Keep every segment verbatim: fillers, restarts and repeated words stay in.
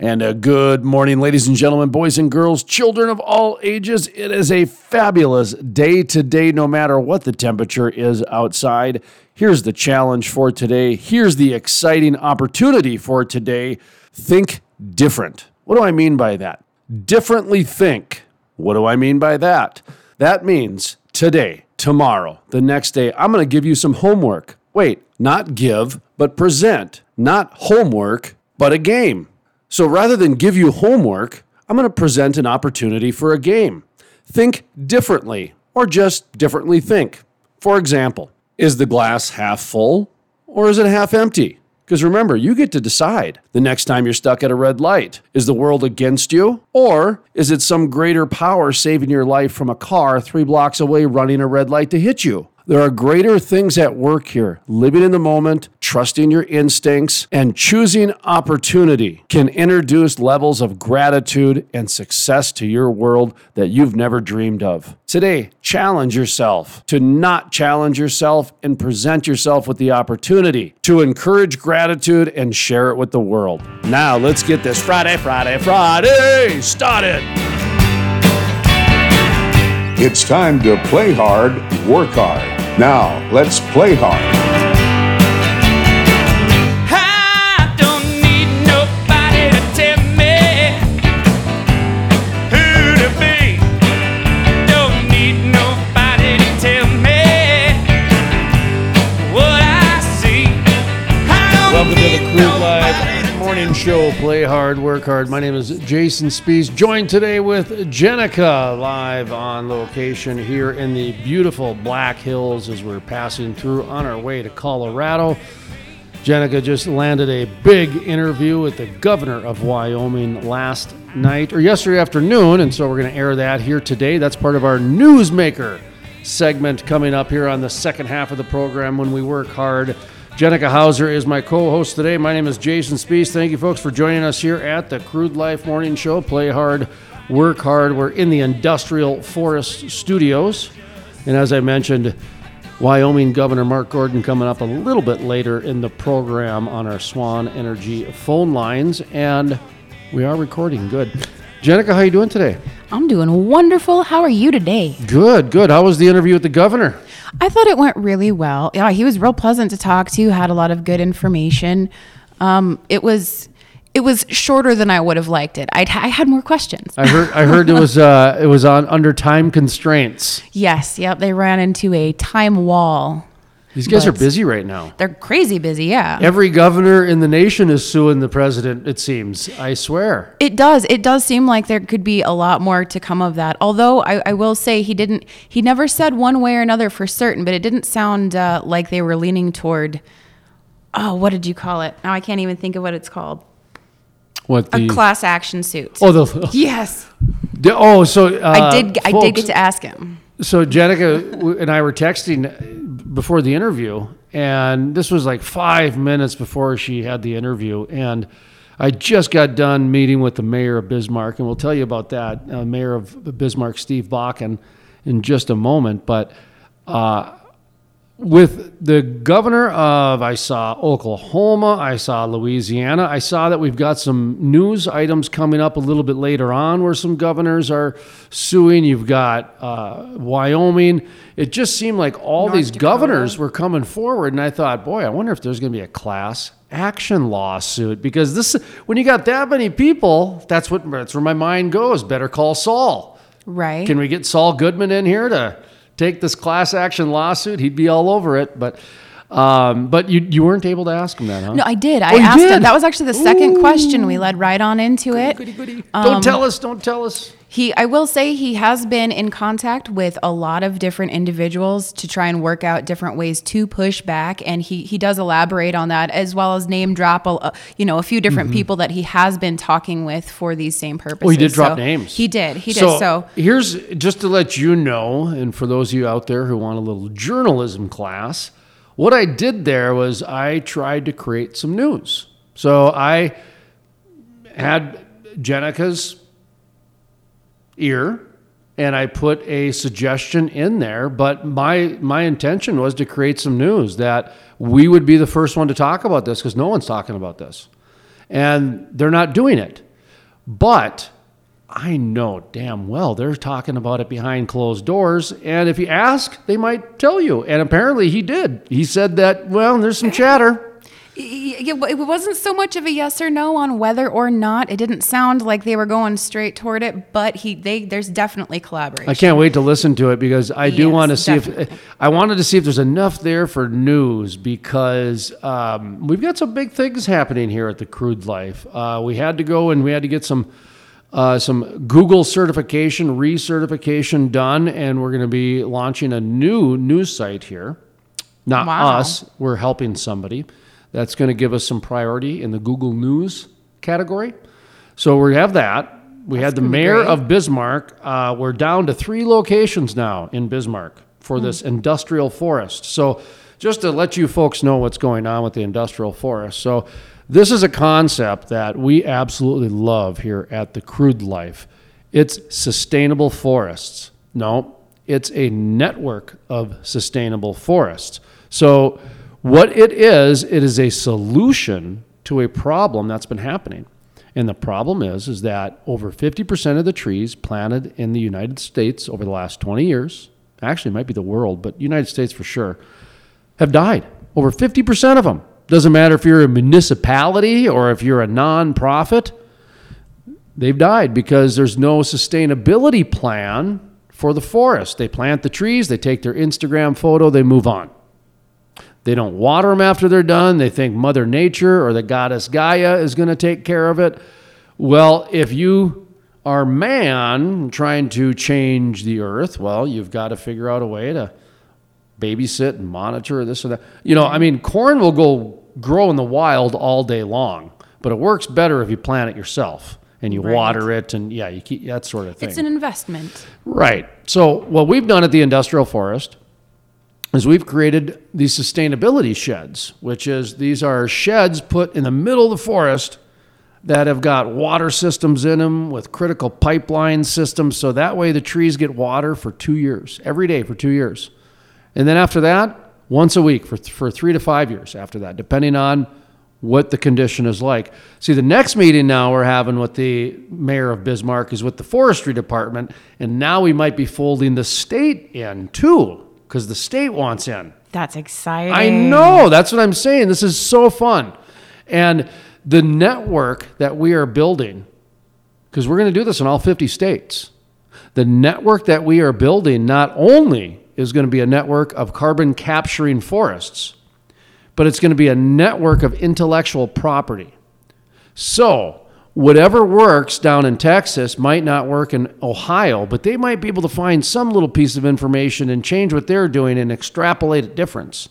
And a good morning, ladies and gentlemen, boys and girls, children of all ages. It is a fabulous day today, no matter what the temperature is outside. Here's the challenge for today. Here's the exciting opportunity for today. Think different. What do I mean by that? Differently think. What do I mean by that? That means today, tomorrow, the next day, I'm going to give you some homework. Wait, not give, but present. Not homework, but a game. So rather than give you homework, I'm going to present an opportunity for a game. Think differently, or just differently think. For example, is the glass half full or is it half empty? Because remember, you get to decide the next time you're stuck at a red light. Is the world against you, or is it some greater power saving your life from a car three blocks away running a red light to hit you? There are greater things at work here. Living in the moment, trusting your instincts, and choosing opportunity can introduce levels of gratitude and success to your world that you've never dreamed of. Today, challenge yourself to not challenge yourself and present yourself with the opportunity to encourage gratitude and share it with the world. Now, let's get this Friday, Friday, Friday started. It's time to play hard, work hard. Now, let's play hard. I don't need nobody to tell me who to be. Don't need nobody to tell me what I see. I don't Welcome need to the Crude Life Morning Show. Play hard, work hard. My name is Jason Spees, joined today with Jenica, live on location here in the beautiful Black Hills as we're passing through on our way to Colorado. Jenica just landed a big interview with the governor of Wyoming last night, or yesterday afternoon, and so we're going to air that here today. That's part of our Newsmaker segment coming up here on the second half of the program when we work hard. Jenica Hauser is my co-host today. My name is Jason Spees. Thank you, folks, for joining us here at the Crude Life Morning Show. Play hard, work hard. We're in the Industrial Forest Studios. And as I mentioned, Wyoming Governor Mark Gordon coming up a little bit later in the program on our Swan Energy phone lines. And we are recording. Good. Jenica, how are you doing today? I'm doing wonderful. How are you today? Good, good. How was the interview with the governor? I thought it went really well. Yeah, he was real pleasant to talk to, had a lot of good information. Um, it was it was shorter than I would have liked it. I'd, I had more questions. I heard I heard it was uh, it was on under time constraints. Yes, yep, they ran into a time wall. These guys but are busy right now. They're crazy busy, yeah. Every governor in the nation is suing the president, it seems. I swear. It does. It does seem like there could be a lot more to come of that. Although I, I will say he didn't, he never said one way or another for certain, but it didn't sound uh, like they were leaning toward, oh, what did you call it? Now I can't even think of what it's called. What the, a class action suit. Oh, the, yes. The, oh, so uh, I did. Folks, I did get to ask him. So Jenica and I were texting before the interview, and this was like five minutes before she had the interview. And I just got done meeting with the mayor of Bismarck, and we'll tell you about that, uh, mayor of Bismarck, Steve Bakken, in just a moment. But uh, with the governor of, I saw Oklahoma, I saw Louisiana, I saw that we've got some news items coming up a little bit later on where some governors are suing. You've got uh, Wyoming. It just seemed like all North these Dakota. Governors were coming forward, and I thought, boy, I wonder if there's going to be a class action lawsuit, because this, when you got that many people, that's what that's where my mind goes. Better call Saul. Right. Can we get Saul Goodman in here to take this class action lawsuit? He'd be all over it. But um, but you you weren't able to ask him that, huh? No, I did. I oh, asked did? him. That was actually the second Ooh. question. We led right on into goody, it. Goody, goody. Um, don't tell us. Don't tell us. He, I will say he has been in contact with a lot of different individuals to try and work out different ways to push back. And he, he does elaborate on that, as well as name drop, a, you know, a few different mm-hmm. people that he has been talking with for these same purposes. Oh, he did so drop names. He did. He did. So, so here's just to let you know, and for those of you out there who want a little journalism class, what I did there was I tried to create some news. So I had Jenica's ear, and I put a suggestion in there, but my my intention was to create some news that we would be the first one to talk about this, because no one's talking about this, and they're not doing it. But I know damn well they're talking about it behind closed doors. And if you ask, they might tell you. And apparently he did. He said that, well, there's some chatter. It wasn't so much of a yes or no on whether or not. It didn't sound like they were going straight toward it, but he they there's definitely collaboration. I can't wait to listen to it because I do yes, want to see definitely. if I wanted to see if there's enough there for news, because um, we've got some big things happening here at the Crude Life. Uh, we had to go and we had to get some uh, some Google certification, recertification done, and we're going to be launching a new news site here. Not wow. us. We're helping somebody. That's going to give us some priority in the Google News category. So we have that. We That's had the mayor great. of Bismarck. Uh, we're down to three locations now in Bismarck for mm-hmm. this industrial forest. So just to let you folks know what's going on with the industrial forest. So this is a concept that we absolutely love here at the Crude Life. It's sustainable forests. No, it's a network of sustainable forests. So what it is, it is a solution to a problem that's been happening. And the problem is, is that over fifty percent of the trees planted in the United States over the last twenty years, actually it might be the world, but United States for sure, have died. Over fifty percent of them. Doesn't matter if you're a municipality or if you're a nonprofit, they've died because there's no sustainability plan for the forest. They plant the trees, they take their Instagram photo, they move on. They don't water them after they're done. They think Mother Nature or the goddess Gaia is going to take care of it. Well, if you are man trying to change the earth, well, you've got to figure out a way to babysit and monitor this or that. You know, I mean, corn will go grow in the wild all day long, but it works better if you plant it yourself and you right. water it and, yeah, you keep that sort of thing. It's an investment. Right. So what we've done at the Industrial Forest is we've created these sustainability sheds, which is these are sheds put in the middle of the forest that have got water systems in them with critical pipeline systems. So that way the trees get water for two years, every day for two years. And then after that, once a week for, for three to five years after that, depending on what the condition is like. See, the next meeting now we're having with the mayor of Bismarck is with the forestry department. And now we might be folding the state in too, because the state wants in. That's exciting. I know. That's what I'm saying. This is so fun. And the network that we are building, because we're going to do this in all fifty states, the network that we are building not only is going to be a network of carbon capturing forests, but it's going to be a network of intellectual property. So whatever works down in Texas might not work in Ohio, but they might be able to find some little piece of information and change what they're doing and extrapolate a difference.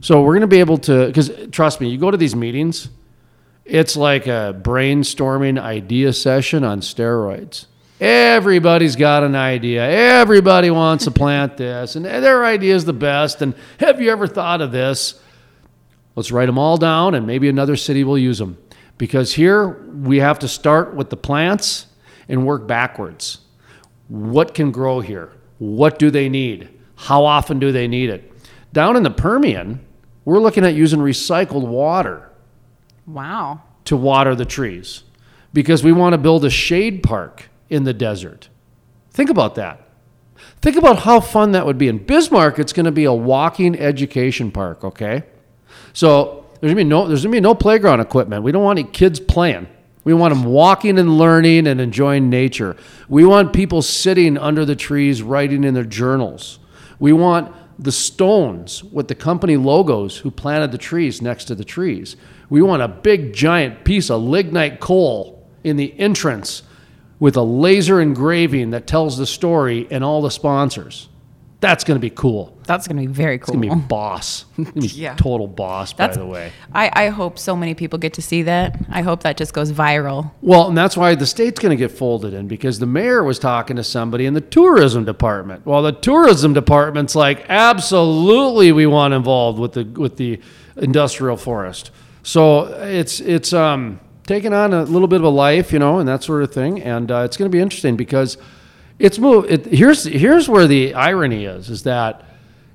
So we're going to be able to, because trust me, you go to these meetings, it's like a brainstorming idea session on steroids. Everybody's got an idea. Everybody wants to plant this, and their idea is the best. And have you ever thought of this? Let's write them all down, and maybe another city will use them. Because here we have to start with the plants and work backwards. What can grow here? What do they need? How often do they need it? Down in the Permian, we're looking at using recycled water. Wow. To water the trees. Because we want to build a shade park in the desert. Think about that. Think about how fun that would be. In Bismarck, it's going to be a walking education park, okay? So There's going to be no, there's going to be no playground equipment. We don't want any kids playing. We want them walking and learning and enjoying nature. We want people sitting under the trees writing in their journals. We want the stones with the company logos who planted the trees next to the trees. We want a big, giant piece of lignite coal in the entrance with a laser engraving that tells the story and all the sponsors. That's going to be cool. That's going to be very cool. It's going to be boss. It's going to be yeah. total boss, that's, by the way. I, I hope so many people get to see that. I hope that just goes viral. Well, and that's why the state's going to get folded in, because the mayor was talking to somebody in the tourism department. Well, the tourism department's like, absolutely we want involved with the with the industrial forest. So it's it's um, taking on a little bit of a life, you know, and that sort of thing. And uh, it's going to be interesting because It's move. It, here's here's where the irony is: is that,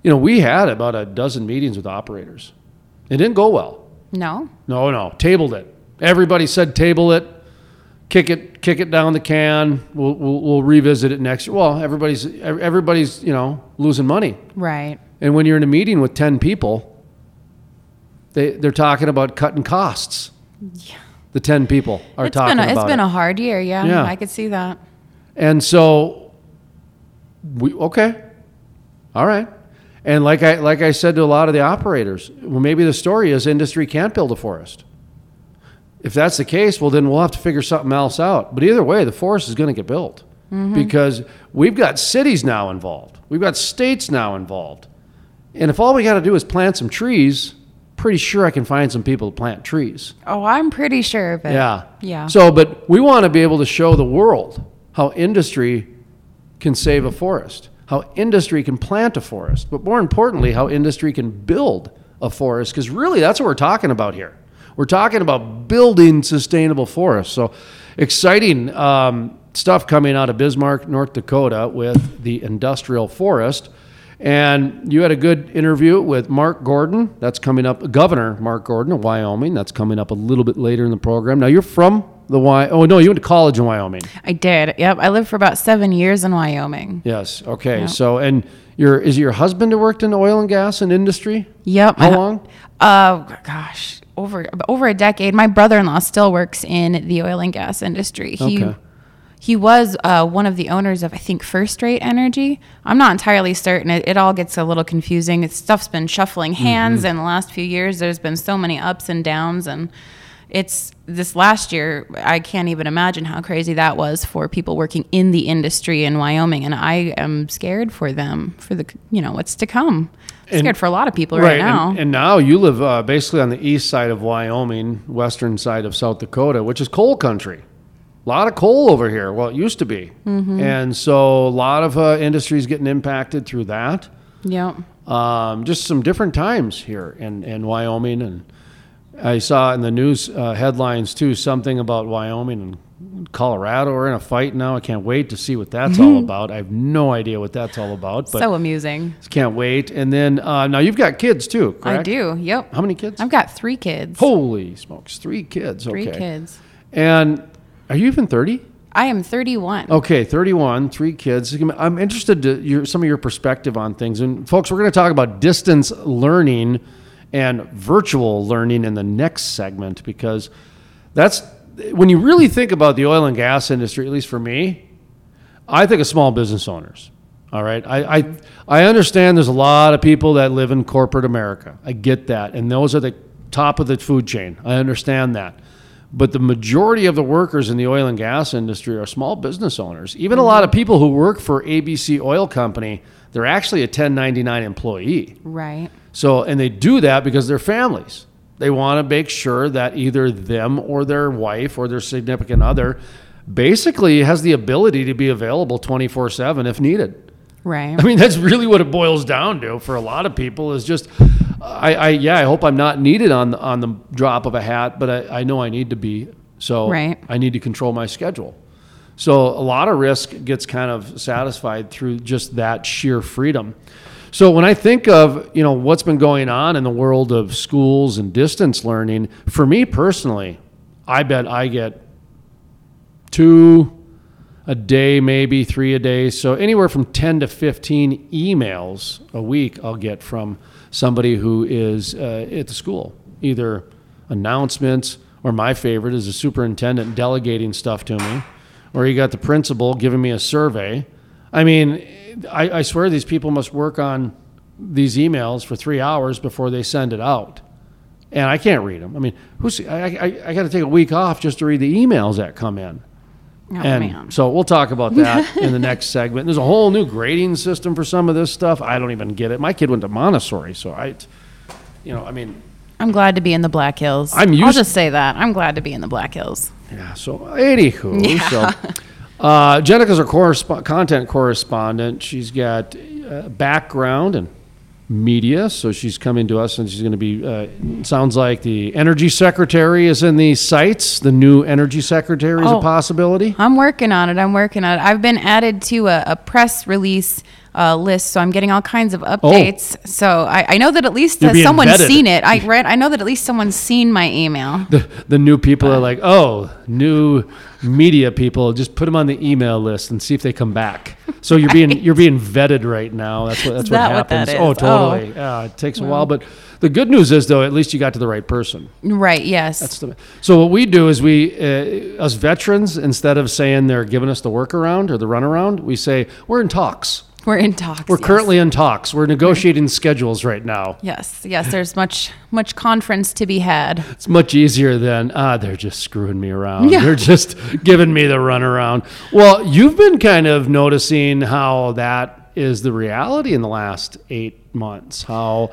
you know, we had about a dozen meetings with operators. It didn't go well. No. No, no. Tabled it. Everybody said table it, kick it, kick it down the can. We'll, we'll, we'll revisit it next year. Well, everybody's, everybody's, you know, losing money. Right. And when you're in a meeting with ten people, they, they're talking about cutting costs. Yeah. The ten people are it's talking been a, about it. It's been a hard year. Yeah, yeah. I could see that. And so we, okay. All right. And like I, like I said to a lot of the operators, well, maybe the story is industry can't build a forest. If that's the case, well, then we'll have to figure something else out. But either way, the forest is going to get built mm-hmm. because we've got cities now involved. We've got states now involved. And if all we got to do is plant some trees, pretty sure I can find some people to plant trees. Oh, I'm pretty sure of it. Yeah. Yeah. So, but we want to be able to show the world how industry can save a forest, how industry can plant a forest, but more importantly, how industry can build a forest, because really that's what we're talking about here. We're talking about building sustainable forests. So exciting um, stuff coming out of Bismarck, North Dakota with the Industrial Forest. And you had a good interview with Mark Gordon. That's coming up. Governor Mark Gordon of Wyoming. That's coming up a little bit later in the program. Now, you're from the Wyoming. Oh, no, you went to college in Wyoming. I did. Yep. I lived for about seven years in Wyoming. Yes. Okay. Yep. So, and your is it your husband who worked in the oil and gas and industry? Yep. How long? Uh, gosh. Over over a decade. My brother-in-law still works in the oil and gas industry. He okay. he was uh, one of the owners of, I think, First Rate Energy. I'm not entirely certain. It, it all gets a little confusing. It's, stuff's been shuffling hands mm-hmm. in the last few years. There's been so many ups and downs, and it's this last year, I can't even imagine how crazy that was for people working in the industry in Wyoming, and I am scared for them for the you know what's to come. It's good for a lot of people right, right now. And, and now you live uh, basically on the east side of Wyoming, western side of South Dakota, which is coal country. A lot of coal over here. Well, it used to be. Mm-hmm. And so a lot of uh, industries getting impacted through that. Yeah. Um, just some different times here in, in Wyoming. And I saw in the news uh, headlines, too, something about Wyoming and Colorado are in a fight now. I can't wait to see what that's all about. I have no idea what that's all about. But so amusing. Can't wait. And then uh, now you've got kids too, correct? I do. Yep. How many kids? I've got three kids. Holy smokes, three kids. Okay. Three kids. And are you even thirty? I am thirty-one. Okay, thirty-one, three kids. I'm interested to your, some of your perspective on things. And folks, we're going to talk about distance learning and virtual learning in the next segment, because that's. When you really think about the oil and gas industry, at least for me, I think of small business owners. All right. I, I I understand there's a lot of people that live in corporate America. I get that. And those are the top of the food chain. I understand that. But the majority of the workers in the oil and gas industry are small business owners. Even a lot of people who work for A B C Oil Company, they're actually a ten ninety-nine employee. Right. So, and they do that because they're families. They want to make sure that either them or their wife or their significant other basically has the ability to be available twenty-four seven if needed. Right. I mean, that's really what it boils down to for a lot of people is just, I, I yeah, I hope I'm not needed on, on the drop of a hat, but I, I know I need to be. So right. I need to control my schedule. So a lot of risk gets kind of satisfied through just that sheer freedom. So when I think of, you know, what's been going on in the world of schools and distance learning, for me personally, I bet I get two a day, maybe three a day. So anywhere from ten to fifteen emails a week I'll get from somebody who is uh, at the school, either announcements or my favorite is the superintendent delegating stuff to me, or you got the principal giving me a survey. I mean, I, I swear these people must work on these emails for three hours before they send it out. And I can't read them. I mean, who's I I, I got to take a week off just to read the emails that come in. Oh, and man. So we'll talk about that in the next segment. There's a whole new grading system for some of this stuff. I don't even get it. My kid went to Montessori, so I, you know, I mean. I'm glad to be in the Black Hills. I'm used I'll just say that. I'm glad to be in the Black Hills. Yeah, so anywho. Yeah. So. Uh, Jenica's a corresp- content correspondent. She's got uh, background in media, so she's coming to us, and she's going to be, uh, sounds like the energy secretary is in the sights. The new energy secretary is oh, a possibility. I'm working on it. I'm working on it. I've been added to a, a press release uh, list, so I'm getting all kinds of updates. Oh. So I, I know that at least uh, someone's vetted. seen it. I read. I know that at least someone's seen my email. The, the new people uh, are like, oh, new... media people, just put them on the email list and see if they come back. So you're being right. you're being vetted right now. That's what that's is that what happens. What that is? Oh, totally. Oh. Uh, it takes well. a while, but the good news is though, at least you got to the right person. Right. Yes. That's the. So what we do is we, uh, us veterans, instead of saying they're giving us the workaround or the runaround, we say we're in talks. We're in talks. We're yes. currently in talks. We're negotiating right. schedules right now. Yes, yes. There's much, much conference to be had. It's much easier than, ah, they're just screwing me around. Yeah. They're just giving me the runaround. Well, you've been kind of noticing how that is the reality in the last eight months. How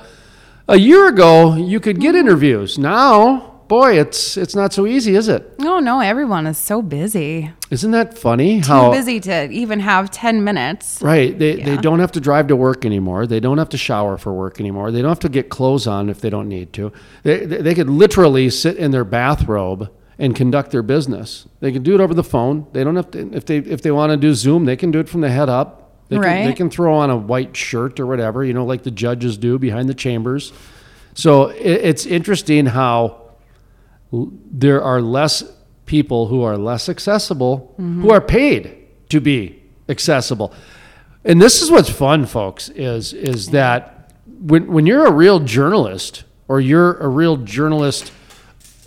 a year ago you could get interviews. Now, boy, it's it's not so easy, is it? No, oh, no, everyone is so busy. Isn't that funny? Too how, busy to even have ten minutes. Right. They yeah. they don't have to drive to work anymore. They don't have to shower for work anymore. They don't have to get clothes on if they don't need to. They they could literally sit in their bathrobe and conduct their business. They can do it over the phone. They don't have to, if they if they want to do Zoom, they can do it from the head up. They right. can, they can throw on a white shirt or whatever, you know, like the judges do behind the chambers. So it, it's interesting how there are less people who are less accessible, mm-hmm. who are paid to be accessible. And this is what's fun, folks, is is that when when you're a real journalist or you're a real journalist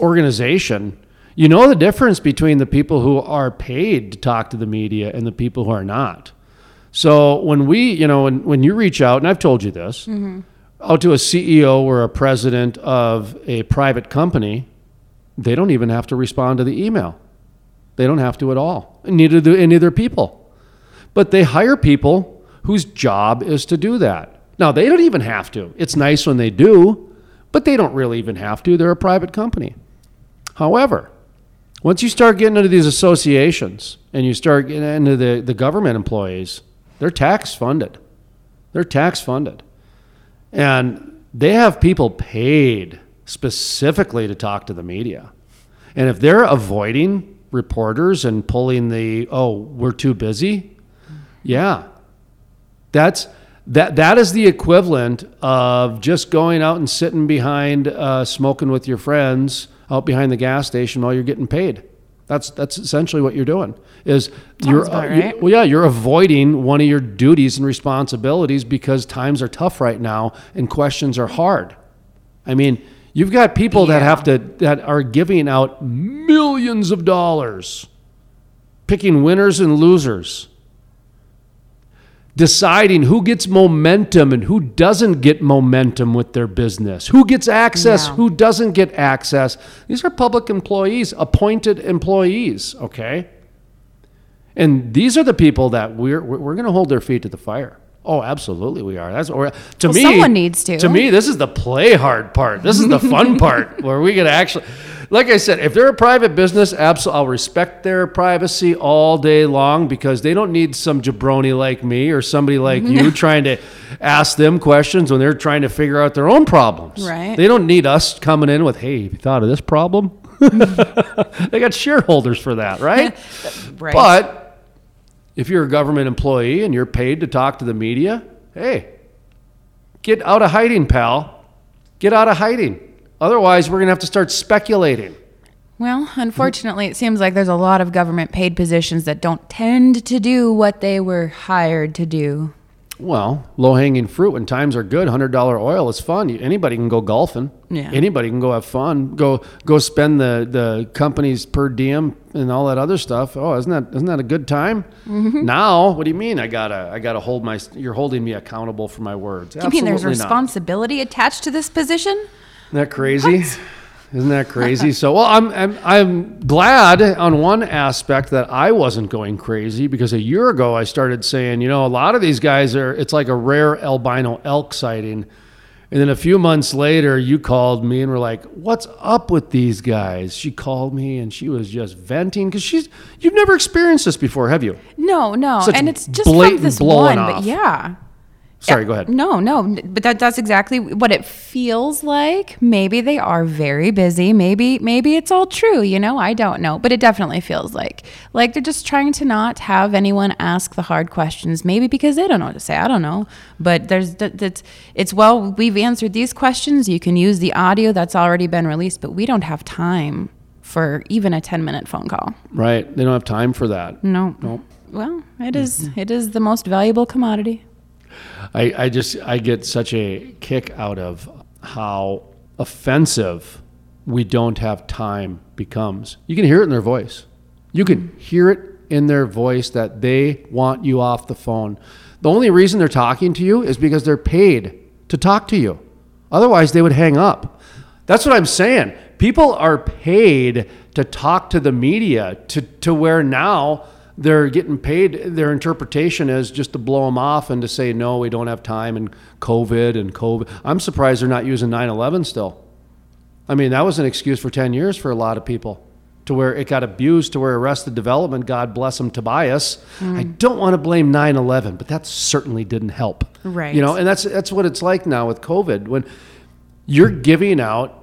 organization, you know the difference between the people who are paid to talk to the media and the people who are not. So when we, you know, when, when you reach out, and I've told you this, mm-hmm. out to a C E O or a president of a private company, they don't even have to respond to the email. They don't have to at all. Neither do any of their people. But they hire people whose job is to do that. Now, they don't even have to. It's nice when they do, but they don't really even have to. They're a private company. However, once you start getting into these associations and you start getting into the, the government employees, they're tax funded. They're tax funded. And they have people paid specifically to talk to the media. And if they're avoiding reporters and pulling the, oh, we're too busy, yeah. That's that that is the equivalent of just going out and sitting behind uh, smoking with your friends out behind the gas station while you're getting paid. That's that's essentially what you're doing. Is Sounds you're about uh, right. you, well, yeah, you're avoiding one of your duties and responsibilities because times are tough right now and questions are hard. I mean, you've got people yeah. that have to that are giving out millions of dollars, picking winners and losers, deciding who gets momentum and who doesn't get momentum with their business, who gets access, yeah. who doesn't get access. These are public employees, appointed employees, okay? And these are the people that we're we're going to hold their feet to the fire. Oh, absolutely, we are. That's or to well, me. Someone needs to. To me, this is the play hard part. This is the fun part where we can actually, like I said, if they're a private business, absolutely, I'll respect their privacy all day long because they don't need some jabroni like me or somebody like you trying to ask them questions when they're trying to figure out their own problems. Right. They don't need us coming in with, "Hey, have you thought of this problem?" They got shareholders for that, right? Right. But if you're a government employee and you're paid to talk to the media, hey, get out of hiding, pal. Get out of hiding. Otherwise, we're going to have to start speculating. Well, unfortunately, it seems like there's a lot of government paid positions that don't tend to do what they were hired to do. Well, low-hanging fruit when times are good. one hundred dollars oil is fun. Anybody can go golfing. Yeah. Anybody can go have fun. Go go spend the, the company's per diem and all that other stuff. Oh, isn't that isn't that a good time? Mm-hmm. Now, what do you mean? I gotta I gotta hold my. You're holding me accountable for my words. You Absolutely mean there's responsibility not. attached to this position? Isn't that crazy? What? Isn't that crazy? So, well, I'm, I'm I'm glad on one aspect that I wasn't going crazy because a year ago I started saying, you know, a lot of these guys are, it's like a rare albino elk sighting. And then a few months later, you called me and were like, what's up with these guys? She called me and she was just venting because she's, you've never experienced this before, have you? No, no. Such and it's just from this one, off. But yeah. Sorry, go ahead. No, no, but that, that's exactly what it feels like. Maybe they are very busy. Maybe maybe it's all true, you know, I don't know. But it definitely feels like, like they're just trying to not have anyone ask the hard questions, maybe because they don't know what to say. I don't know. But there's that's it's, well, we've answered these questions. You can use the audio that's already been released, but we don't have time for even a ten minute phone call. Right. They don't have time for that. No. Nope. Well, it is, mm-hmm. it is the most valuable commodity. I, I just, I get such a kick out of how offensive "we don't have time" becomes. You can hear it in their voice. You can hear it in their voice that they want you off the phone. The only reason they're talking to you is because they're paid to talk to you. Otherwise, they would hang up. That's what I'm saying. People are paid to talk to the media, to, to where now they're getting paid. Their interpretation is just to blow them off and to say, no, we don't have time, and COVID and COVID. I'm surprised they're not using nine eleven still. I mean, that was an excuse for ten years for a lot of people, to where it got abused, to where Arrested Development, God bless him, Tobias. Mm. I don't want to blame nine eleven, but that certainly didn't help. Right. You know, and that's that's what it's like now with COVID, when you're giving out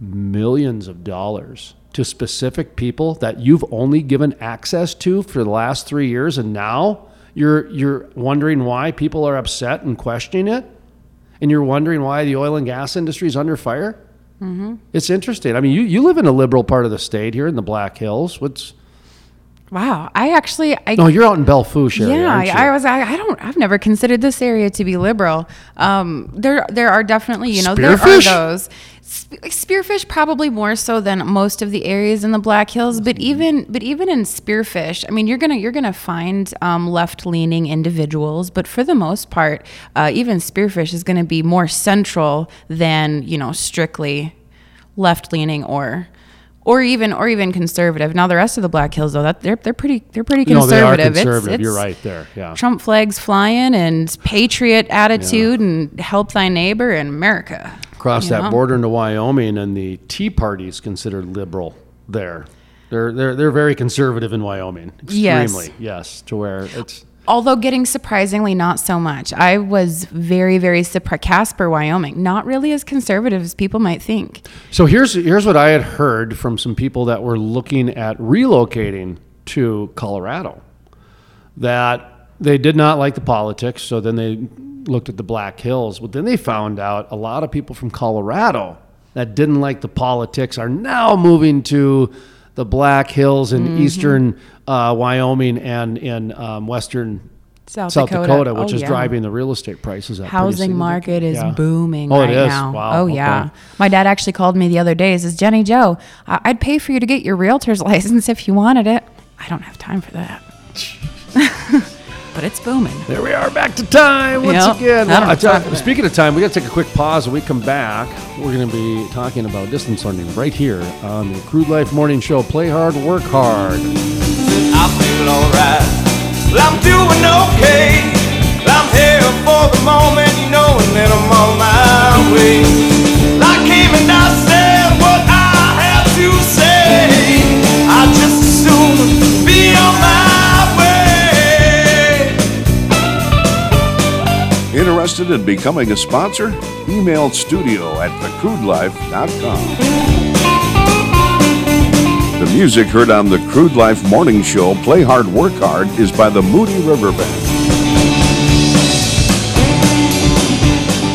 millions of dollars to specific people that you've only given access to for the last three years, and now you're you're wondering why people are upset and questioning it, and you're wondering why the oil and gas industry is under fire. Mm-hmm. It's interesting. I mean, you, you live in a liberal part of the state here in the Black Hills. What's wow? I actually, I no, you're out in Belle Fourche area. Yeah, aren't you? I, I was. I, I don't. I've never considered this area to be liberal. Um, there, there are definitely, you know, spearfish? There are those spearfish, probably more so than most of the areas in the Black Hills. But even, but even in spearfish, I mean, you're gonna, you're gonna find um, left-leaning individuals. But for the most part, uh, even spearfish is gonna be more central than, you know, strictly left-leaning or. Or even, or even conservative. Now the rest of the Black Hills, though, that they're they're pretty they're pretty conservative. No, they are conservative. It's, it's You're right there. Yeah. Trump flags flying and patriot attitude, yeah. And help thy neighbor in America. Cross that know? border into Wyoming, and the Tea Party is considered liberal there. They're they're they're very conservative in Wyoming. Extremely, yes, yes to where it's. Although getting surprisingly not so much. I was very, very surprised. Casper, Wyoming, not really as conservative as people might think. So here's here's what I had heard from some people that were looking at relocating to Colorado, that they did not like the politics, so then they looked at the Black Hills. But then they found out a lot of people from Colorado that didn't like the politics are now moving to the Black Hills in mm-hmm. eastern uh, Wyoming and in um, western South, South Dakota, Dakota which oh, is yeah. driving the real estate prices up. Housing market is yeah. booming oh, right it is. now. Wow. Oh, okay. yeah. My dad actually called me the other day. He says, Jenny Joe, I- I'd pay for you to get your realtor's license if you wanted it. I don't have time for that. But it's booming. There we are, back to time once yep. again. Well, I I, speaking of time, we got to take a quick pause. When we come back, we're going to be talking about distance learning right here on the Crude Life Morning Show. Play hard, work hard. I'm feeling all right. Well, I'm doing okay. Well, I'm here for the moment, you know, and then I'm on my way. Well, I came and I said what I have to say. I just assume be on my Interested in becoming a sponsor? Email studio at the crude life dot com. The music heard on the Crude Life Morning Show, Play Hard, Work Hard, is by the Moody River Band.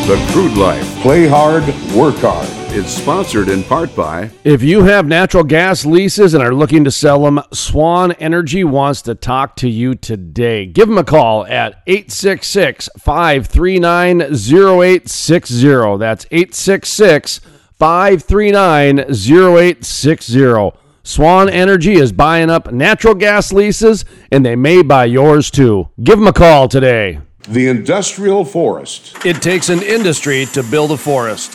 The Crude Life, Play Hard, Work Hard. It's sponsored in part by... If you have natural gas leases and are looking to sell them, Swan Energy wants to talk to you today. Give them a call at eight six six, five three nine, zero eight six zero. That's eight six six, five three nine, zero eight six zero. Swan Energy is buying up natural gas leases, and they may buy yours too. Give them a call today. The Industrial Forest. It takes an industry to build a forest.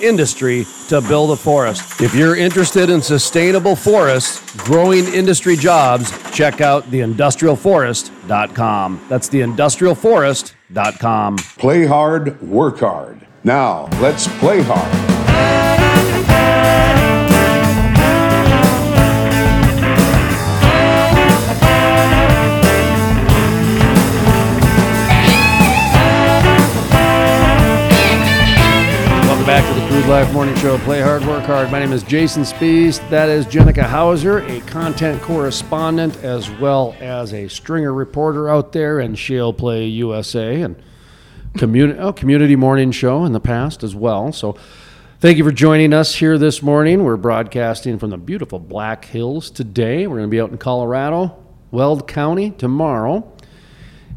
industry to build a forest. If you're interested in sustainable forests, growing industry jobs, check out the industrial forest dot com. That's the industrial forest dot com. Play hard, work hard. Now, let's play hard. Crude Life Morning Show, Play Hard, Work Hard. My name is Jason Spees. That is Jenica Hauser, a content correspondent as well as a stringer reporter out there in Shale Play U S A and community, oh, community morning show in the past as well. So thank you for joining us here this morning. We're broadcasting from the beautiful Black Hills today. We're going to be out in Colorado, Weld County tomorrow.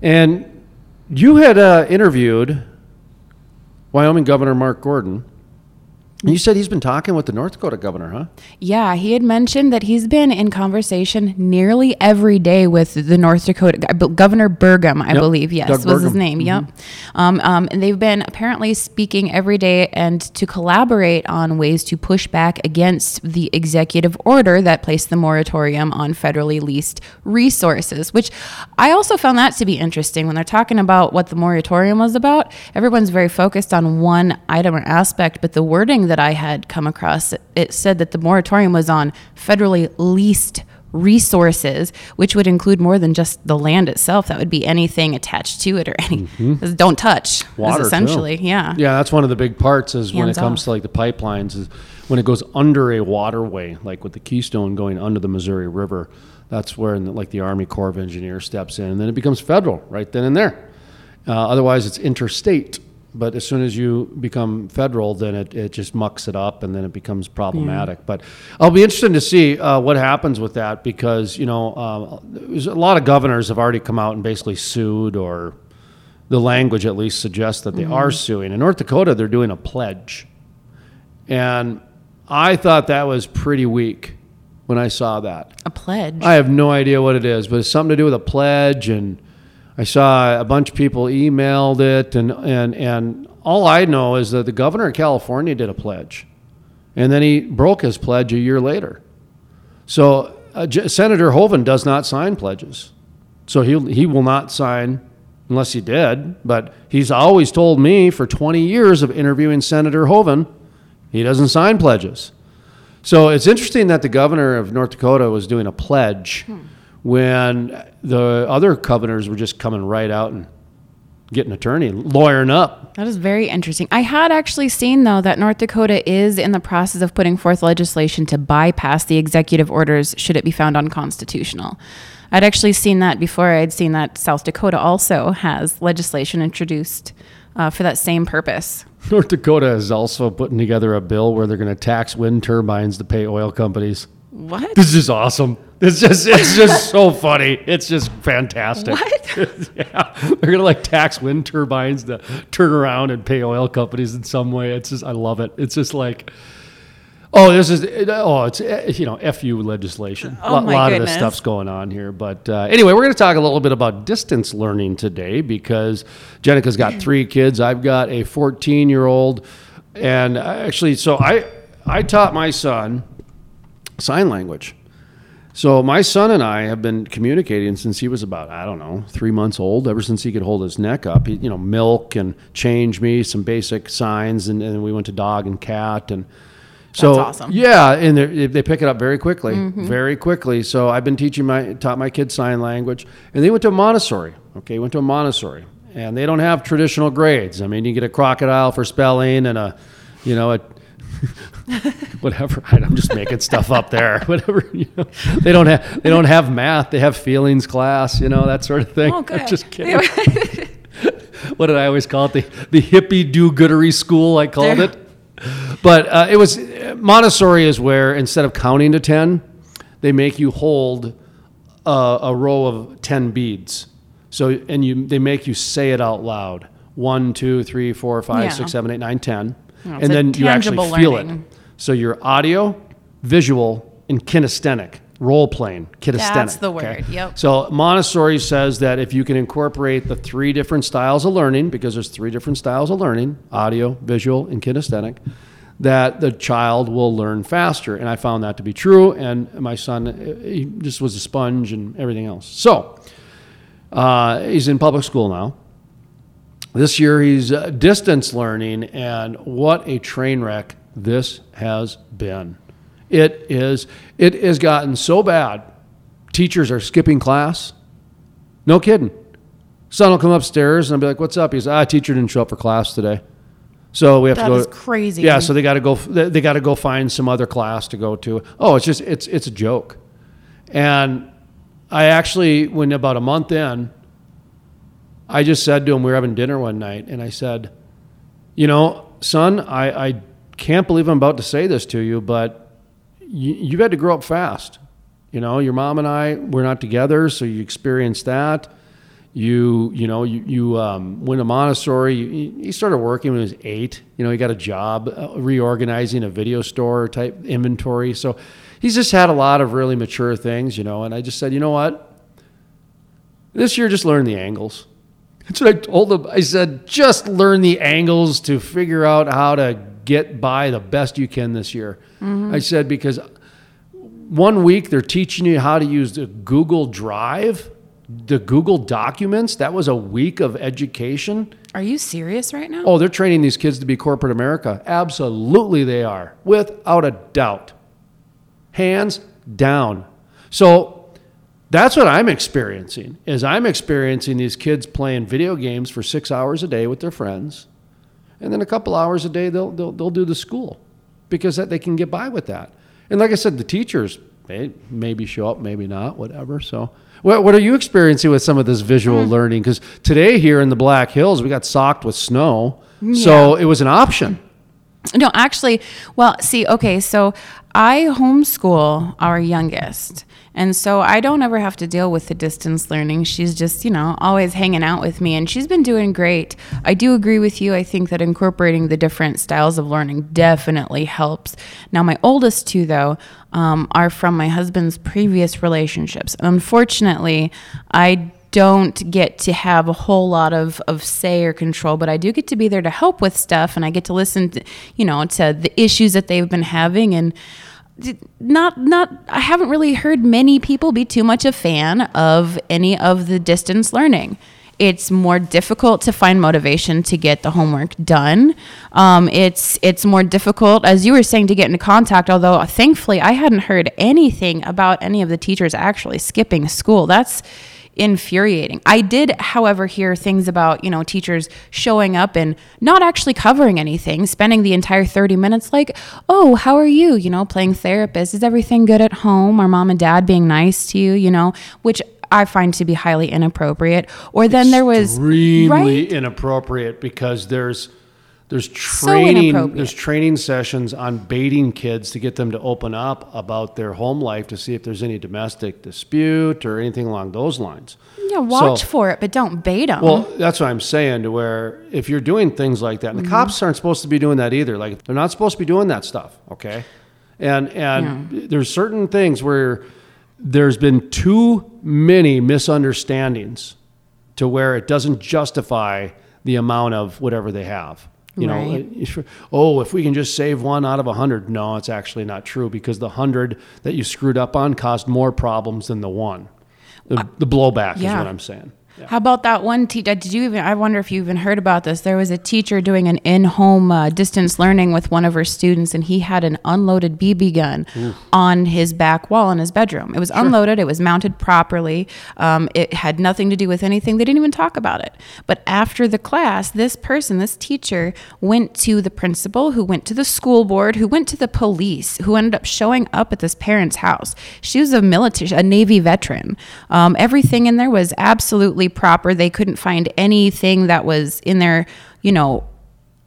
And you had uh, interviewed Wyoming Governor Mark Gordon. You said he's been talking with the North Dakota governor, huh? Yeah, he had mentioned that he's been in conversation nearly every day with the North Dakota, Governor Burgum, I yep. believe, yes, Doug was Burgum. his name, mm-hmm. yep. Um, um, and they've been apparently speaking every day and to collaborate on ways to push back against the executive order that placed the moratorium on federally leased resources, which I also found that to be interesting. When they're talking about what the moratorium was about, everyone's very focused on one item or aspect, but the wording that that I had come across, it said that the moratorium was on federally leased resources, which would include more than just the land itself. That would be anything attached to it or any mm-hmm. don't touch. Water, essentially, too. yeah, yeah. That's one of the big parts is Hands when it comes off. to like the pipelines is when it goes under a waterway, like with the Keystone going under the Missouri River. That's where like the Army Corps of Engineers steps in, and then it becomes federal right then and there. Uh, otherwise, it's interstate. But as soon as you become federal, then it, it just mucks it up and then it becomes problematic. Yeah. But I'll be interested to see uh, what happens with that because, you know, uh, a lot of governors have already come out and basically sued, or the language at least suggests that they mm-hmm. are suing. In North Dakota, they're doing a pledge. And I thought that was pretty weak when I saw that. A pledge? I have no idea what it is, but it's something to do with a pledge, and I saw a bunch of people emailed it, and, and, and all I know is that the governor of California did a pledge, and then he broke his pledge a year later. So uh, J- Senator Hoven does not sign pledges. So he he will not sign unless he did, but he's always told me for twenty years of interviewing Senator Hoven, he doesn't sign pledges. So it's interesting that the governor of North Dakota was doing a pledge. Hmm. When the other governors were just coming right out and getting an attorney, lawyering up. That is very interesting. I had actually seen, though, that North Dakota is in the process of putting forth legislation to bypass the executive orders should it be found unconstitutional. I'd actually seen that before. I'd seen that South Dakota also has legislation introduced uh, for that same purpose. North Dakota is also putting together a bill where they're going to tax wind turbines to pay oil companies. What? This is awesome. It's just it's just so funny. It's just fantastic. What? Yeah. They're going to like tax wind turbines to turn around and pay oil companies in some way. It's just, I love it. It's just like, oh, this is, oh, it's, you know, F U legislation. Oh, a lot, my lot goodness. of this stuff's going on here. But uh, anyway, we're going to talk a little bit about distance learning today because Jenica's got three kids. I've got a fourteen-year-old. And actually, so I I taught my son sign language. So my son and I have been communicating since he was about, I don't know, three months old, ever since he could hold his neck up. He, you know, milk and change me, some basic signs, and, and we went to dog and cat. And so, that's awesome. Yeah, and they pick it up very quickly, mm-hmm. very quickly. So I've been teaching my, taught my kids sign language. And they went to Montessori, okay, went to a Montessori. And they don't have traditional grades. I mean, you get a crocodile for spelling and a, you know, a... whatever, I'm just making stuff up there. Whatever, you know, they don't have they don't have math. They have feelings class, you know, that sort of thing. Oh, good. I'm just kidding. What did I always call it? The the hippie do-goodery school. I called there. it. But uh, it was Montessori is where instead of counting to ten, they make you hold a, a row of ten beads. So and you they make you say it out loud. One, two, three, four, five, yeah. six, seven, eight, nine, ten. No, and then you actually feel learning. it. So you're audio, visual, and kinesthetic, role playing, kinesthetic. That's the word, okay? Yep. So Montessori says that if you can incorporate the three different styles of learning, because there's three different styles of learning, audio, visual, and kinesthetic, that the child will learn faster. And I found that to be true. And my son, he just was a sponge and everything else. So uh, he's in public school now. This year he's uh, distance learning, and what a train wreck this has been. It is, it has gotten so bad, teachers are skipping class. No kidding. Son will come upstairs and I'll be like, what's up? He's, ah, teacher didn't show up for class today. So we have that to go. That is crazy. Yeah, so they got to go. They got to go find some other class to go to. Oh, it's just it's it's a joke. And I actually, when about a month in, I just said to him, we were having dinner one night, and I said, you know, son, I, I can't believe I'm about to say this to you, but you, you've had to grow up fast. You know, your mom and I, we're not together, so you experienced that. You, you know, you, you um, went to Montessori. He started working when he was eight. You know, he got a job uh, reorganizing a video store type inventory. So he's just had a lot of really mature things, you know. And I just said, you know what? This year, just learn the angles. That's what I told him. I said, just learn the angles to figure out how to get by the best you can this year. Mm-hmm. I said, because one week they're teaching you how to use the Google Drive, the Google documents. That was a week of education. Are you serious right now? Oh, they're training these kids to be corporate America. Absolutely they are, without a doubt. Hands down. So that's what I'm experiencing, is I'm experiencing these kids playing video games for six hours a day with their friends. And then a couple hours a day, they'll they'll, they'll do the school, because that they can get by with that. And like I said, the teachers, they maybe show up, maybe not, whatever. So what, what are you experiencing with some of this visual mm-hmm. learning? Because today here in the Black Hills, we got socked with snow. Yeah. So it was an option. No, actually, well, see, okay, so I homeschool our youngest. And so I don't ever have to deal with the distance learning. She's just, you know, always hanging out with me, and she's been doing great. I do agree with you. I think that incorporating the different styles of learning definitely helps. Now, my oldest two, though, um, are from my husband's previous relationships. Unfortunately, I don't get to have a whole lot of, of say or control, but I do get to be there to help with stuff, and I get to listen to, you know, to the issues that they've been having. And Not, not. I haven't really heard many people be too much a fan of any of the distance learning. It's more difficult to find motivation to get the homework done. Um, it's it's more difficult, as you were saying, to get into contact. Although thankfully, I hadn't heard anything about any of the teachers actually skipping school. That's infuriating. I did, however, hear things about, you know, teachers showing up and not actually covering anything, spending the entire thirty minutes like, oh, how are you? You know, playing therapist. Is everything good at home? Are mom and dad being nice to you? You know, which I find to be highly inappropriate. Or then there was extremely right? inappropriate, because there's there's training so there's training sessions on baiting kids to get them to open up about their home life, to see if there's any domestic dispute or anything along those lines. Yeah, watch so, for it, but don't bait them. Well, that's what I'm saying, to where if you're doing things like that, and mm-hmm. the cops aren't supposed to be doing that either. Like, they're not supposed to be doing that stuff, okay? And and yeah. there's certain things where there's been too many misunderstandings to where it doesn't justify the amount of whatever they have. You know, right. oh, if we can just save one out of a hundred. No, it's actually not true, because the hundred that you screwed up on caused more problems than the one. The, uh, the blowback yeah. is what I'm saying. Yeah. How about that one teacher? Did you even, I wonder if you even heard about this. There was a teacher doing an in-home uh, distance learning with one of her students, and he had an unloaded B B gun Ooh. on his back wall in his bedroom. It was sure. unloaded. It was mounted properly. Um, it had nothing to do with anything. They didn't even talk about it. But after the class, this person, this teacher, went to the principal, who went to the school board, who went to the police, who ended up showing up at this parent's house. She was a military, a Navy veteran. Um, everything in there was absolutely proper. They couldn't find anything that was in there, you know,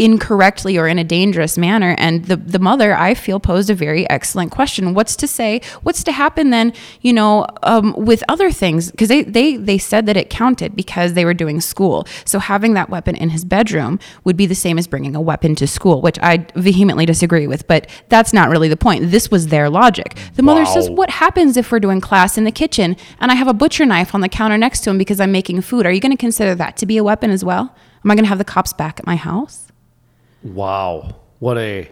incorrectly or in a dangerous manner. And the, the mother, I feel, posed a very excellent question. What's to say, what's to happen then, you know, um, with other things? Because they, they, they said that it counted because they were doing school. So having that weapon in his bedroom would be the same as bringing a weapon to school, which I vehemently disagree with, but that's not really the point. This was their logic. The mother wow. says, what happens if we're doing class in the kitchen and I have a butcher knife on the counter next to him because I'm making food? Are you going to consider that to be a weapon as well? Am I going to have the cops back at my house? Wow. What a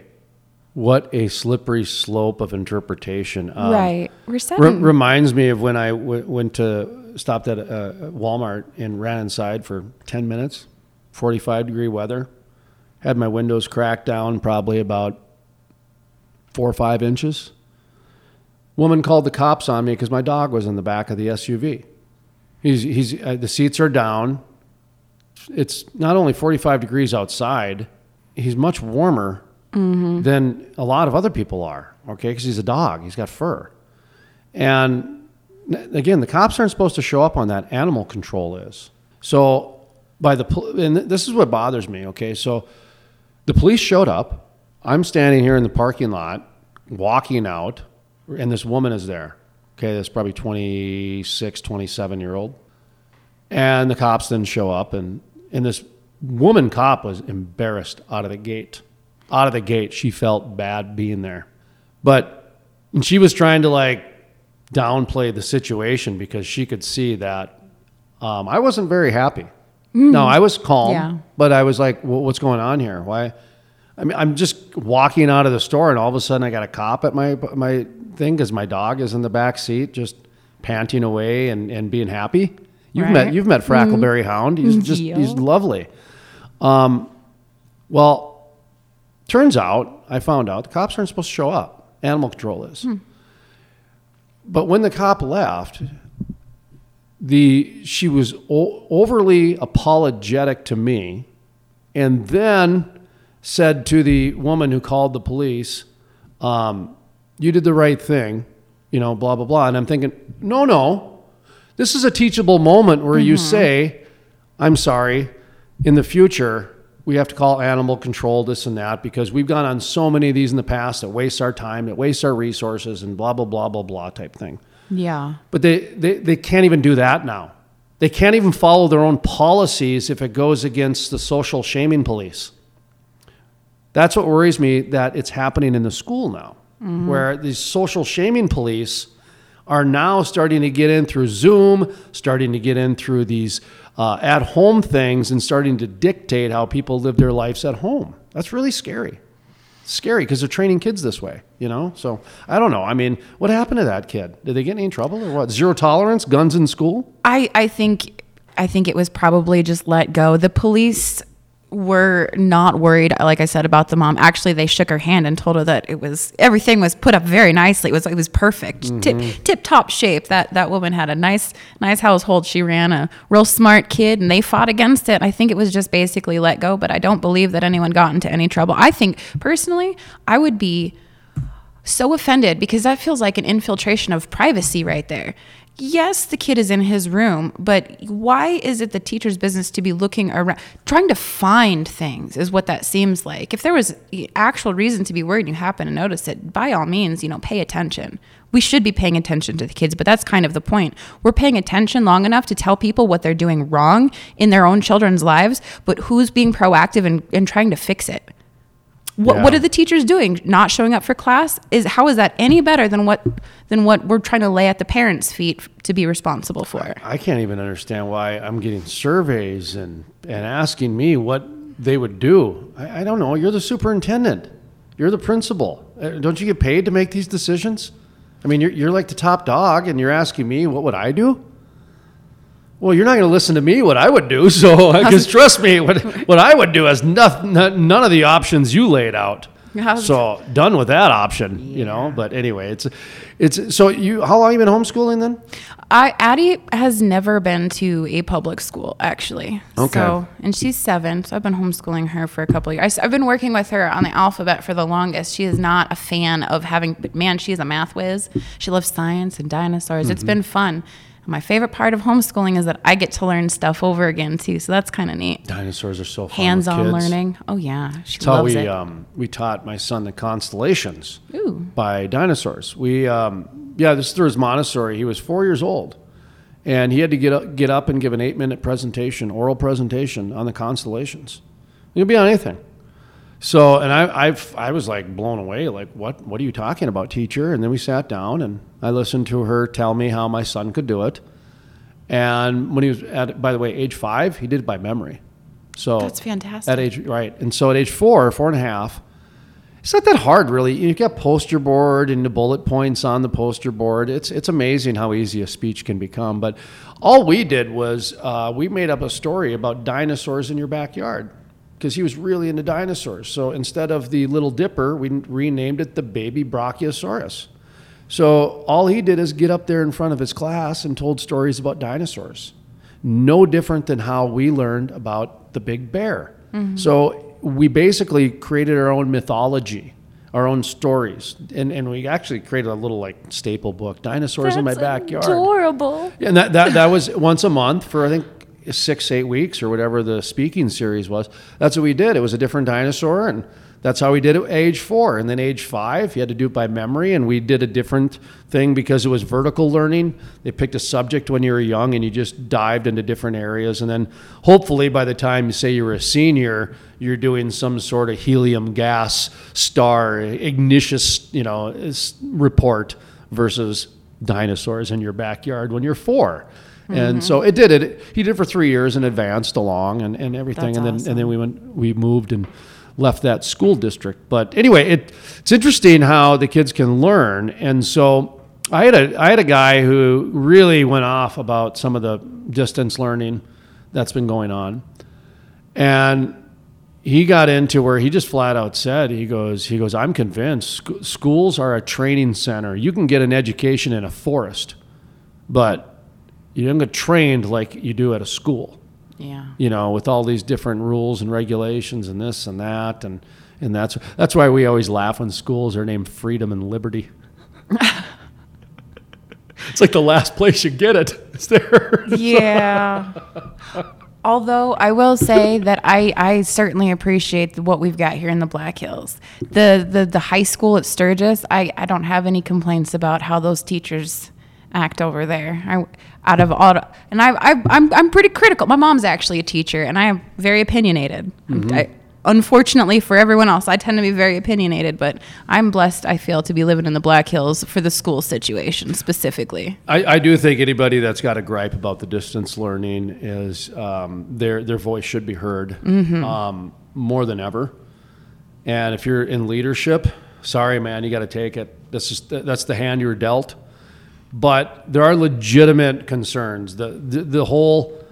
what a slippery slope of interpretation. Um, right. We're re- reminds me of when I w- went to stopped at uh, Walmart and ran inside for ten minutes, forty-five degree weather. Had my windows cracked down probably about four or five inches. Woman called the cops on me because my dog was in the back of the S U V. He's he's uh, the seats are down. It's not only forty-five degrees outside. he's much warmer mm-hmm. than a lot of other people are, okay? Because he's a dog. He's got fur. And again, the cops aren't supposed to show up on that. Animal control is. So by the pol- and this is what bothers me, okay? So the police showed up. I'm standing here in the parking lot, walking out, and this woman is there. Okay, that's probably twenty-six, twenty-seven-year-old. And the cops then show up, and, and this woman cop was embarrassed out of the gate. Out of the gate, she felt bad being there. But and she was trying to, like, downplay the situation because she could see that um, I wasn't very happy. Mm. No, I was calm, yeah. but I was like, well, what's going on here? Why? I mean, I'm just walking out of the store, and all of a sudden I got a cop at my my thing because my dog is in the back seat just panting away and, and being happy. You've right. met you've met Frackleberry mm-hmm. Hound. He's just Geo. He's lovely. Um, well, turns out I found out the cops aren't supposed to show up. Animal control is. Hmm. But when the cop left, the she was o- overly apologetic to me, and then said to the woman who called the police, um, you did the right thing, you know, blah, blah, blah. And I'm thinking, no, no, this is a teachable moment where mm-hmm. you say, I'm sorry, in the future, we have to call animal control, this and that, because we've gone on so many of these in the past that waste our time, that waste our resources, and blah, blah, blah, blah, blah type thing. Yeah. But they, they, they can't even do that now. They can't even follow their own policies if it goes against the social shaming police. That's what worries me, that it's happening in the school now, mm-hmm. where these social shaming police are now starting to get in through Zoom, starting to get in through these uh, at-home things, and starting to dictate how people live their lives at home. That's really scary. It's scary because they're training kids this way, you know? So I don't know. I mean, what happened to that kid? Did they get in any trouble or what? Zero tolerance, guns in school? I, I think I think it was probably just let go. The police were not worried, like I said, about the mom. Actually, they shook her hand and told her that it was everything was put up very nicely. It was it was perfect, mm-hmm. tip tip top shape. That that woman had a nice nice household. She ran a real smart kid, and they fought against it. I think it was just basically let go, but I don't believe that anyone got into any trouble. I think personally, I would be so offended because that feels like an infiltration of privacy right there. Yes, the kid is in his room, but why is it the teacher's business to be looking around, trying to find things is what that seems like. If there was actual reason to be worried and you happen to notice it, by all means, you know, pay attention. We should be paying attention to the kids, but that's kind of the point. We're paying attention long enough to tell people what they're doing wrong in their own children's lives, but who's being proactive and, and trying to fix it? What, yeah. what are the teachers doing? Not showing up for class? Is how is that any better than what than what we're trying to lay at the parents' feet to be responsible for? I, I can't even understand why I'm getting surveys and, and asking me what they would do. I, I don't know. You're the superintendent. You're the principal. Don't you get paid to make these decisions? I mean, you're you're like the top dog, and you're asking me what would I do? Well, you're not going to listen to me what I would do, so because trust me, what what I would do has nothing, none of the options you laid out. How's so done with that option, yeah. you know. But anyway, it's it's so you. How long have you been homeschooling then? I Addie has never been to a public school actually. Okay. So, and she's seven, so I've been homeschooling her for a couple of years. I've been working with her on the alphabet for the longest. She is not a fan of having. But man, she's a math whiz. She loves science and dinosaurs. Mm-hmm. It's been fun. My favorite part of homeschooling is that I get to learn stuff over again too, so that's kind of neat. Dinosaurs are so fun. Hands-on with kids. Learning. Oh yeah, she that's loves how we, it. Um, we taught my son the constellations Ooh. By dinosaurs. We um, yeah, this through his Montessori. He was four years old, and he had to get up, get up and give an eight-minute presentation, oral presentation on the constellations. It could be on anything. So, and I I've, I was like blown away, like, what what are you talking about, teacher? And then we sat down, and I listened to her tell me how my son could do it. And when he was, at, by the way, age five, he did it by memory. So that's fantastic. At age, right. And so at age four, four and a half, it's not that hard, really. You've got poster board and the bullet points on the poster board. It's, it's amazing how easy a speech can become. But all we did was uh, we made up a story about dinosaurs in your backyard. Because he was really into dinosaurs. So instead of the Little Dipper, we renamed it the Baby Brachiosaurus. So all he did is get up there in front of his class and told stories about dinosaurs. No different than how we learned about the big bear. Mm-hmm. So we basically created our own mythology, our own stories, and and we actually created a little like staple book, Dinosaurs That's in My Backyard. Adorable. And that, that that was once a month for I think six eight weeks or whatever the speaking series was. That's what we did. It was a different dinosaur, and that's how we did it at age four. And then age five, you had to do it by memory. And we did a different thing because it was vertical learning. They picked a subject when you were young and you just dived into different areas. And then hopefully by the time you say you were a senior, you're doing some sort of helium gas star igneous, you know, report versus dinosaurs in your backyard when you're four. Mm-hmm. And so it did it. He did it for three years and advanced along and, and everything. That's and then awesome. And then we went, we moved and left that school district. But anyway, it, it's interesting how the kids can learn. And so I had a I had a guy who really went off about some of the distance learning that's been going on. And he got into where he just flat out said, he goes, he goes, I'm convinced sc- schools are a training center. You can get an education in a forest, but you don't get trained like you do at a school. Yeah. You know, with all these different rules and regulations and this and that. And, and that's that's why we always laugh when schools are named Freedom and Liberty. It's like the last place you get it. It's there. Yeah. Although I will say that I, I certainly appreciate what we've got here in the Black Hills. The the, the high school at Sturgis, I, I don't have any complaints about how those teachers act over there. I, out of all, and I, I, I'm, I'm pretty critical. My mom's actually a teacher, and I am very opinionated. Mm-hmm. I, unfortunately for everyone else, I tend to be very opinionated, but I'm blessed, I feel, to be living in the Black Hills for the school situation specifically. I, I do think anybody that's got a gripe about the distance learning is um, their their voice should be heard mm-hmm. um, more than ever. And if you're in leadership, sorry, man, you got to take it. This is that's the hand you were dealt. But there are legitimate concerns. The, the the whole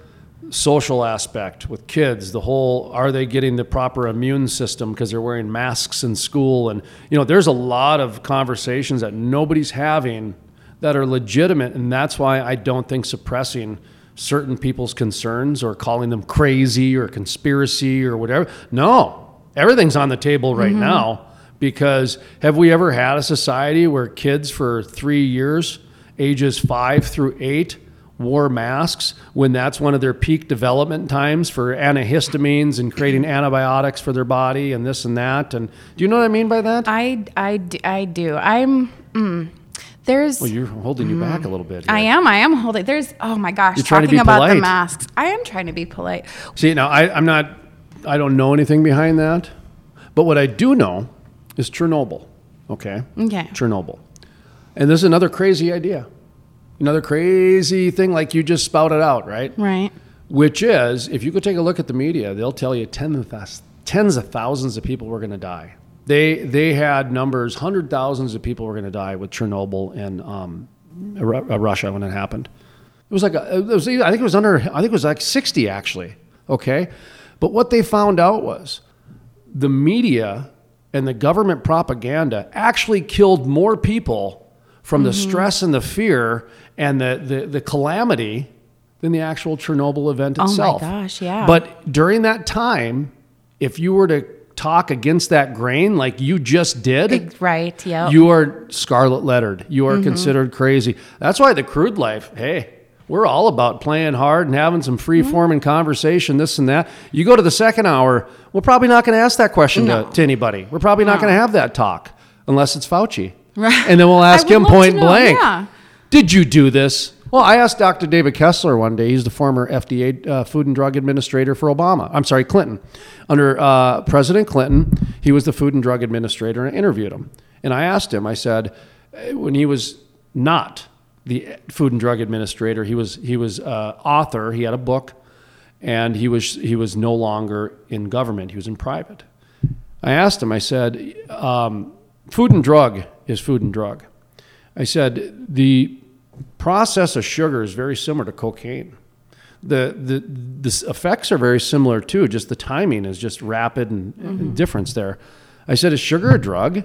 social aspect with kids, the whole, are they getting the proper immune system because they're wearing masks in school? And, you know, there's a lot of conversations that nobody's having that are legitimate. And that's why I don't think suppressing certain people's concerns or calling them crazy or conspiracy or whatever. No, everything's on the table right mm-hmm. now, because have we ever had a society where kids for three years ages five through eight wore masks when that's one of their peak development times for antihistamines and creating antibiotics for their body and this and that? And do you know what I mean by that? I, I, I do. I'm, mm, there's... Well, you're holding mm, you back a little bit here. I am. I am holding... There's... Oh, my gosh. You're talking about the masks. I am trying to be polite. See, now, I, I'm not... I don't know anything behind that. But what I do know is Chernobyl. Okay? Okay. Chernobyl. And this is another crazy idea, another crazy thing like you just spouted out, right? Right. Which is, if you go take a look at the media, they'll tell you tens of, tens of thousands of people were going to die. They they had numbers, hundred thousands of people were going to die with Chernobyl and um, Russia when it happened. It was like a, it was, I think it was under, I think it was like sixty actually. Okay, but what they found out was the media and the government propaganda actually killed more people from the mm-hmm. stress and the fear and the, the, the calamity than the actual Chernobyl event itself. Oh my gosh, yeah. But during that time, if you were to talk against that grain like you just did, right? Yeah. You are scarlet lettered. You are mm-hmm. considered crazy. That's why the Crude Life, hey, we're all about playing hard and having some free form and conversation, this and that. You go to the second hour, we're probably not going to ask that question no. to, to anybody. We're probably no. not going to have that talk unless it's Fauci. Right. And then we'll ask him point blank, yeah. did you do this? Well, I asked Doctor David Kessler one day. He's the former F D A uh, Food and Drug Administrator for Obama. I'm sorry, Clinton. Under uh, President Clinton, he was the Food and Drug Administrator, and I interviewed him. And I asked him, I said, when he was not the Food and Drug Administrator, he was he was uh, author, he had a book, and he was he was no longer in government. He was in private. I asked him, I said, um, food and drug is food and drug. I said, the process of sugar is very similar to cocaine. The the, the effects are very similar too, just the timing is just rapid and, mm-hmm. and difference there. I said, is sugar a drug?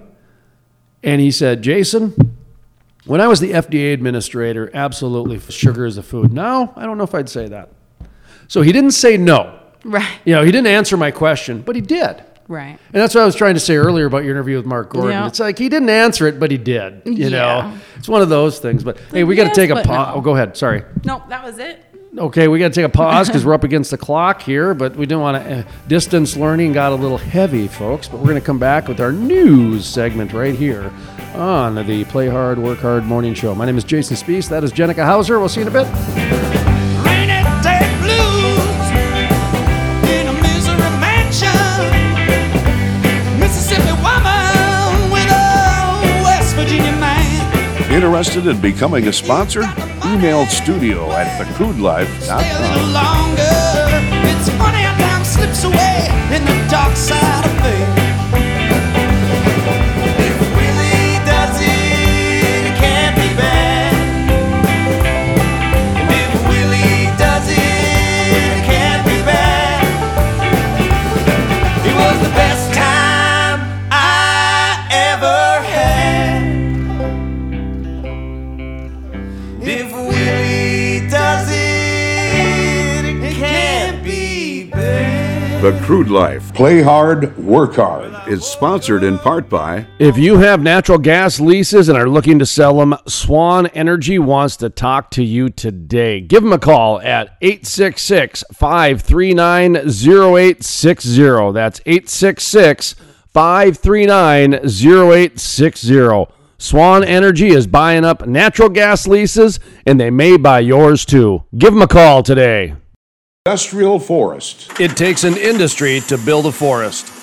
And he said, Jason, when I was the F D A administrator, absolutely sugar is a food. Now, I don't know if I'd say that. So he didn't say no. Right. You know, he didn't answer my question, but he did. Right. And that's what I was trying to say earlier about your interview with Mark Gordon. Yeah. It's like he didn't answer it, but he did. You yeah. know, it's one of those things. But hey, we yes, got to take a pause. No. Oh, go ahead. Sorry. No, that was it. Okay, we got to take a pause because we're up against the clock here, but we didn't want to. Uh, distance learning got a little heavy, folks, but we're going to come back with our news segment right here on the Play Hard, Work Hard Morning Show. My name is Jason Spees. That is Jenica Hauser. We'll see you in a bit. Interested in becoming a sponsor? Email studio at the crude life dot com. The Crude Life, Play Hard, Work Hard, is sponsored in part by... If you have natural gas leases and are looking to sell them, Swan Energy wants to talk to you today. Give them a call at eight six six, five three nine, zero eight six zero. That's eight six six, five three nine, zero eight six zero. Swan Energy is buying up natural gas leases, and they may buy yours too. Give them a call today. Industrial Forest. It takes an industry to build a forest.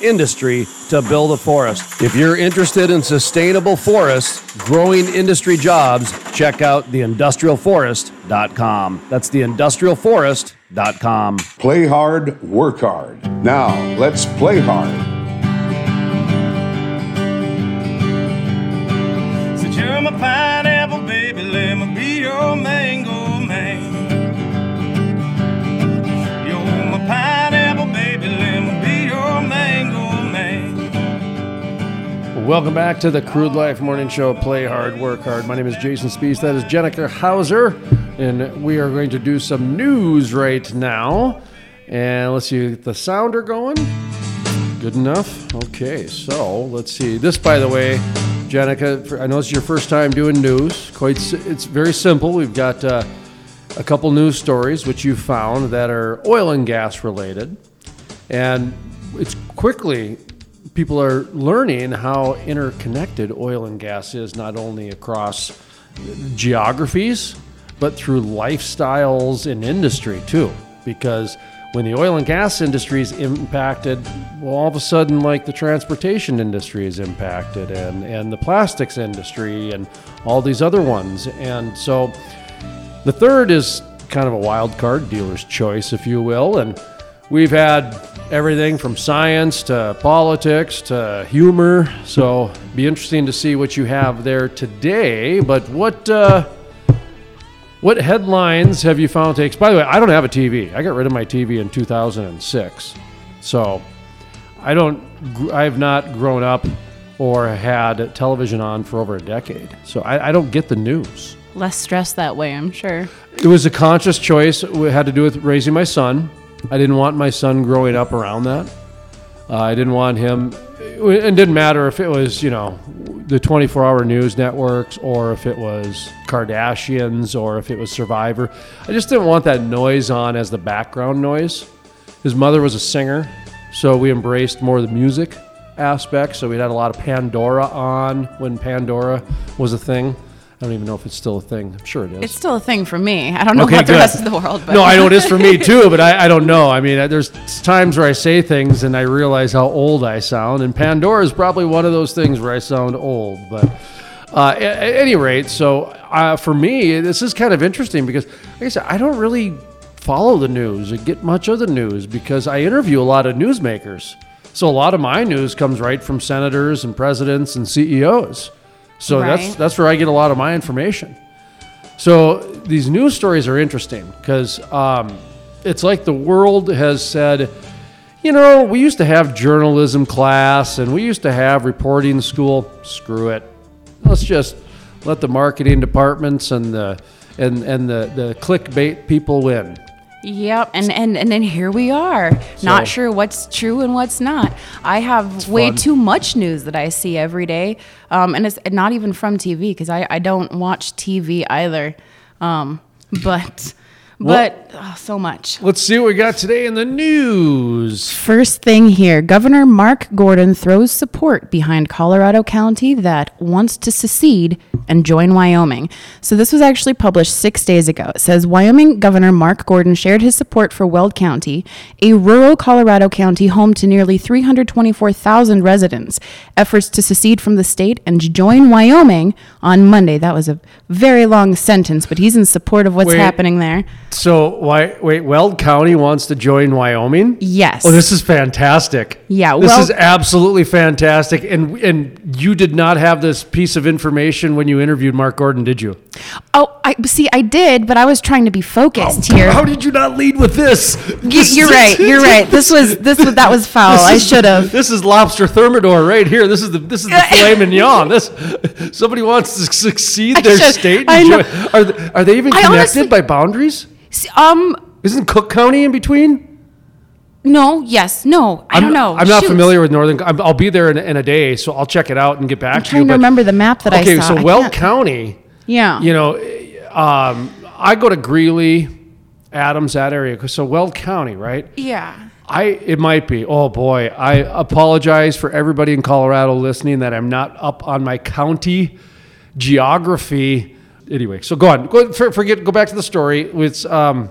industry to build a forest. If you're interested in sustainable forests, growing industry jobs, check out the industrial forest dot com. That's the industrial forest dot com. Play hard, work hard. Now, let's play hard. So you're my pineapple, baby, let me be your mango man. You're my pineapple, baby, let me be your mango man. Welcome back to the Crude Life Morning Show, Play Hard, Work Hard. My name is Jason Spees. That is Jenica Hauser. And we are going to do some news right now. And let's see, the sounder going. Good enough. Okay, so let's see. This, by the way, Jenica, I know it's your first time doing news. Quite, it's very simple. We've got uh, a couple news stories which you found that are oil and gas related, and it's quickly people are learning how interconnected oil and gas is, not only across geographies but through lifestyles and industry too, because when the oil and gas industry is impacted, well, all of a sudden, like the transportation industry is impacted, and, and the plastics industry and all these other ones. And so the third is kind of a wild card, dealer's choice, if you will. And we've had everything from science to politics to humor. So it'd be interesting to see what you have there today. But what... Uh, What headlines have you found takes? By the way, I don't have a T V. I got rid of my T V in two thousand six. So I don't, I've not grown up or had television on for over a decade. So I, I don't get the news. Less stress that way, I'm sure. It was a conscious choice. It had to do with raising my son. I didn't want my son growing up around that. Uh, I didn't want him, it didn't matter if it was, you know, the twenty-four hour news networks or if it was Kardashians or if it was Survivor. I just didn't want that noise on as the background noise. His mother was a singer, so we embraced more of the music aspect. So we had a lot of Pandora on when Pandora was a thing. I don't even know if it's still a thing. I'm sure it is. It's still a thing for me. I don't know okay, about good. the rest of the world. But. No, I know it is for me too, but I, I don't know. I mean, there's times where I say things and I realize how old I sound, and Pandora is probably one of those things where I sound old. But uh, at, at any rate, so uh, for me, this is kind of interesting because, like I said, I don't really follow the news or get much of the news because I interview a lot of newsmakers. So a lot of my news comes right from senators and presidents and C E Os. So right. that's that's where I get a lot of my information. So these news stories are interesting because um, it's like the world has said, you know, we used to have journalism class and we used to have reporting school. Screw it. Let's just let the marketing departments and the and, and the, the clickbait people win. Yep, and, and, and then here we are, so, not sure what's true and what's not. I have way fun. too much news that I see every day, um, and it's not even from T V because I, I don't watch T V either, um, but but well, oh, so much. Let's see what we got today in the news. First thing here, Governor Mark Gordon throws support behind Colorado County that wants to secede and join Wyoming. So this was actually published six days ago. It says, Wyoming Governor Mark Gordon shared his support for Weld County, a rural Colorado county home to nearly three hundred twenty-four thousand residents. Efforts to secede from the state and join Wyoming on Monday. That was a very long sentence, but he's in support of what's Wait. happening there. So, why, wait, Weld County wants to join Wyoming? Yes. Oh, this is fantastic. Yeah. This well, is absolutely fantastic. And and you did not have this piece of information when you interviewed Mark Gordon, did you? Oh, I see, I did, but I was trying to be focused oh, here. How did you not lead with this? You, you're right. You're right. This was, this was, that was foul. Is, I should have. This is lobster thermidor right here. This is the, this is the filet mignon. This, somebody wants to succeed I their should, state. I know. Are, they, are they even connected honestly, by boundaries? Um, Isn't Cook County in between? No, yes, no, I I'm, don't know. I'm not Shoot. familiar with Northern. I'm, I'll be there in, in a day, so I'll check it out and get back I'm to you. I'm trying to remember the map that okay, I saw. Okay, so Weld County. Yeah. You know, um, I go to Greeley, Adams, that area. So Weld County, right? Yeah. I It might be. Oh, boy. I apologize for everybody in Colorado listening that I'm not up on my county geography. Anyway, so go on. Go forget. Go back to the story. It's um,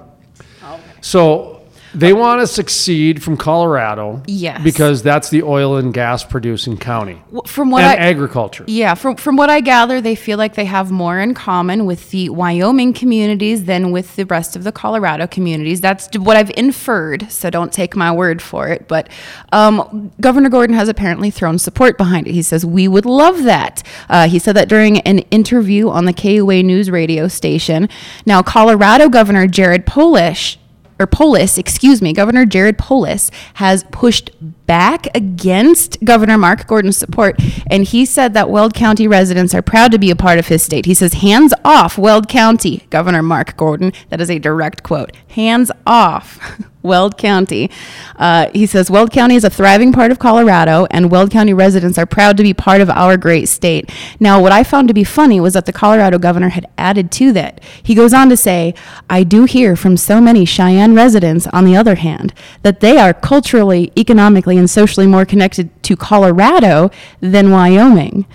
okay. so they okay. want to secede from Colorado, yes, because that's the oil and gas producing county. From what and I, agriculture, yeah. From from what I gather, they feel like they have more in common with the Wyoming communities than with the rest of the Colorado communities. That's what I've inferred. So don't take my word for it. But um, Governor Gordon has apparently thrown support behind it. He says we would love that. Uh, he said that during an interview on the K U A News radio station. Now, Colorado Governor Jared Polis, or Polis, excuse me, Governor Jared Polis has pushed back against Governor Mark Gordon's support, and he said that Weld County residents are proud to be a part of his state. He says, hands off Weld County, Governor Mark Gordon. That is a direct quote. Hands off Weld County. Uh, he says, Weld County is a thriving part of Colorado, and Weld County residents are proud to be part of our great state. Now, what I found to be funny was that the Colorado governor had added to that. He goes on to say, I do hear from so many Cheyenne residents, on the other hand, that they are culturally, economically, and socially more connected to Colorado than Wyoming.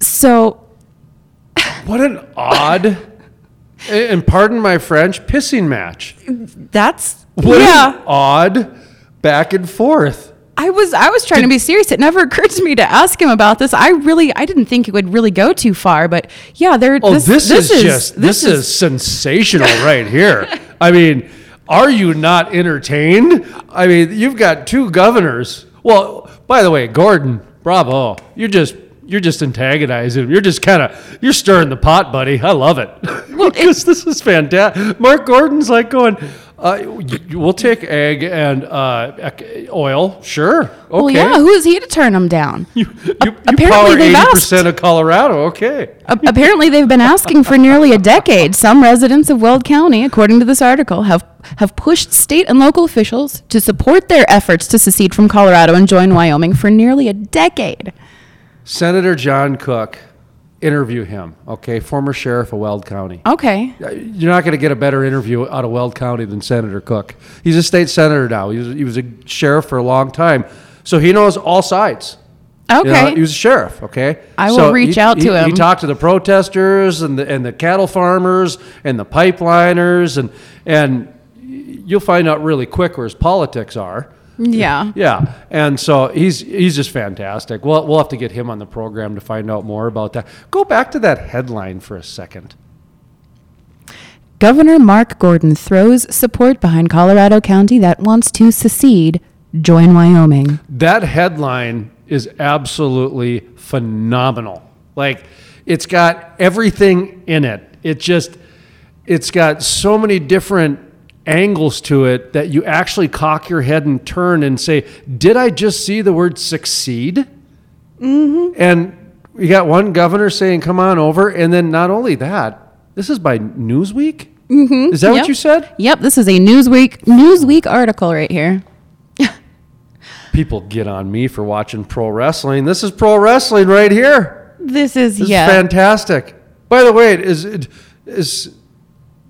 So... What an odd... And pardon my French, pissing match. That's what yeah. an odd back and forth. I was I was trying Did, to be serious. It never occurred to me to ask him about this. I really I didn't think it would really go too far, but yeah, there. Oh, this, this, this is, is just this, this is, is sensational right here. I mean, are you not entertained? I mean, you've got two governors. Well, by the way, Gordon, bravo, you're just. You're just antagonizing. You're just kind of, you're stirring the pot, buddy. I love it. Well, because this is fantastic. Mark Gordon's like going, uh, we'll take egg and uh, oil. Sure. Okay. Well, yeah. Who is he to turn them down? You, you, you power eighty percent asked. Of Colorado. Okay. A- apparently, they've been asking for nearly a decade. Some residents of Weld County, according to this article, have have pushed state and local officials to support their efforts to secede from Colorado and join Wyoming for nearly a decade. Senator John Cook, interview him, okay? Former sheriff of Weld County. Okay. You're not going to get a better interview out of Weld County than Senator Cook. He's a state senator now. He was, he was a sheriff for a long time. So he knows all sides. Okay. You know, he was a sheriff, okay? I will so reach he, out to he, him. He talked to the protesters and the, and the cattle farmers and the pipeliners, and, and you'll find out really quick where his politics are. Yeah. Yeah. And so he's he's just fantastic. We'll we'll have to get him on the program to find out more about that. Go back to that headline for a second. Governor Mark Gordon throws support behind Colorado County that wants to secede join Wyoming. That headline is absolutely phenomenal. Like, it's got everything in it. It just, it's got so many different angles to it that you actually cock your head and turn and say, did I just see the word succeed? Mm-hmm. And you got one governor saying, come on over. And then not only that, this is by Newsweek? Mm-hmm. Is that yep. what you said? Yep. This is a Newsweek Newsweek article right here. People get on me for watching pro wrestling. This is pro wrestling right here. This is, this yeah. is fantastic. By the way, is is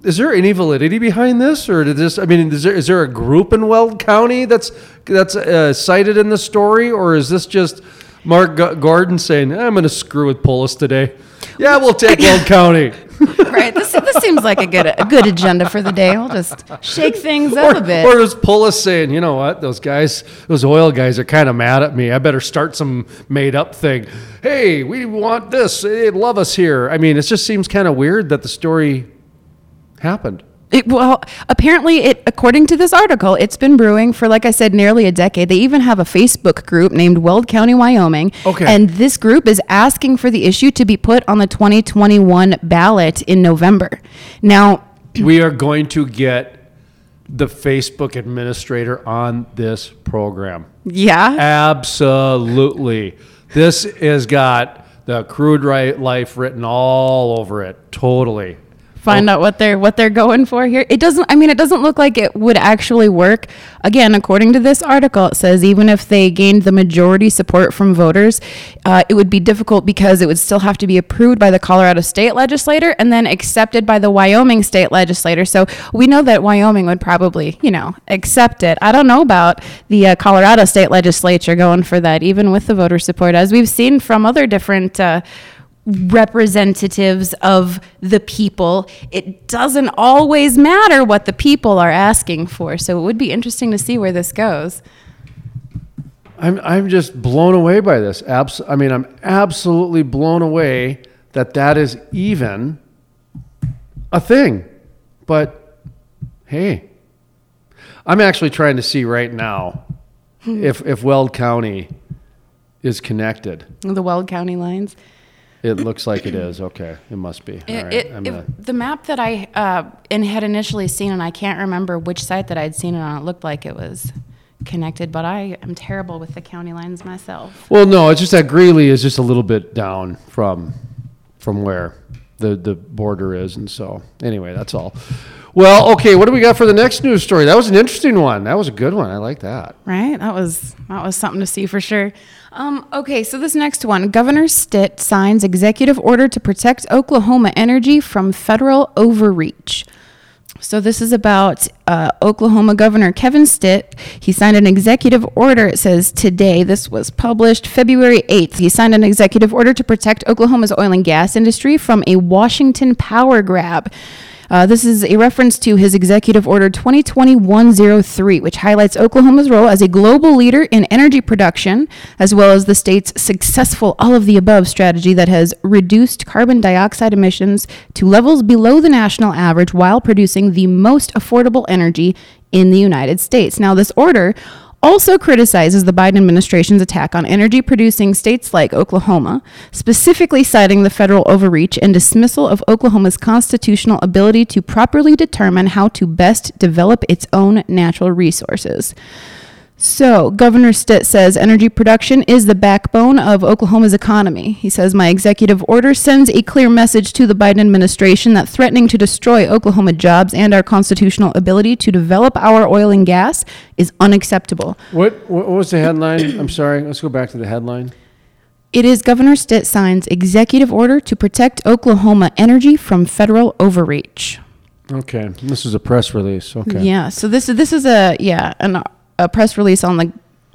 is there any validity behind this, or did this? I mean, is there is there a group in Weld County that's that's uh, cited in the story, or is this just Mark G- Gordon saying, "I'm going to screw with Polis today"? Yeah, we'll take Weld County. Right. This this seems like a good a good agenda for the day. We'll just shake things up or, a bit. Or is Polis saying, you know what, those guys, those oil guys are kind of mad at me. I better start some made up thing. Hey, we want this. They love us here. I mean, it just seems kind of weird that the story happened. It, well, apparently, it according to this article, it's been brewing for, like I said, nearly a decade. They even have a Facebook group named Weld County, Wyoming. Okay. And this group is asking for the issue to be put on the twenty twenty-one ballot in November. Now, we are going to get the Facebook administrator on this program. Yeah. Absolutely. This has got the Crude Life written all over it. Totally. Find out what they're what they're going for here. It doesn't, I mean, it doesn't look like it would actually work. Again, according to this article, it says even if they gained the majority support from voters, uh, it would be difficult because it would still have to be approved by the Colorado state legislator and then accepted by the Wyoming state legislator. So we know that Wyoming would probably, you know, accept it. I don't know about the uh, Colorado state legislature going for that, even with the voter support, as we've seen from other different uh representatives of the people. It doesn't always matter what the people are asking for. So it would be interesting to see where this goes. I'm I'm just blown away by this. Abs- I mean, I'm absolutely blown away that that is even a thing. But hey, I'm actually trying to see right now if if Weld County is connected. The Weld County lines. It looks like it is. Okay, it must be. It, All right. it, I'm gonna... The map that I uh, in, had initially seen, and I can't remember which site that I'd seen it on, it looked like it was connected, but I am terrible with the county lines myself. Well, no, it's just that Greeley is just a little bit down from from where the, the border is, and so anyway, that's all. Well, okay, what do we got for the next news story? That was an interesting one. That was a good one. I like that. Right? That was that was something to see for sure. Um, okay, so this next one. Governor Stitt signs executive order to protect Oklahoma energy from federal overreach. So this is about uh, Oklahoma Governor Kevin Stitt. He signed an executive order. It says today, this was published February eighth. He signed an executive order to protect Oklahoma's oil and gas industry from a Washington power grab. Uh, this is a reference to his Executive Order twenty twenty-one oh three, which highlights Oklahoma's role as a global leader in energy production, as well as the state's successful all-of-the-above strategy that has reduced carbon dioxide emissions to levels below the national average while producing the most affordable energy in the United States. Now, this order also criticizes the Biden administration's attack on energy-producing states like Oklahoma, specifically citing the federal overreach and dismissal of Oklahoma's constitutional ability to properly determine how to best develop its own natural resources. So, Governor Stitt says energy production is the backbone of Oklahoma's economy. He says, my executive order sends a clear message to the Biden administration that threatening to destroy Oklahoma jobs and our constitutional ability to develop our oil and gas is unacceptable. What, what was the headline? I'm sorry. Let's go back to the headline. It is Governor Stitt signs executive order to protect Oklahoma energy from federal overreach. Okay. This is a press release. Okay. Yeah. So, this, this is a, yeah, an a press release on the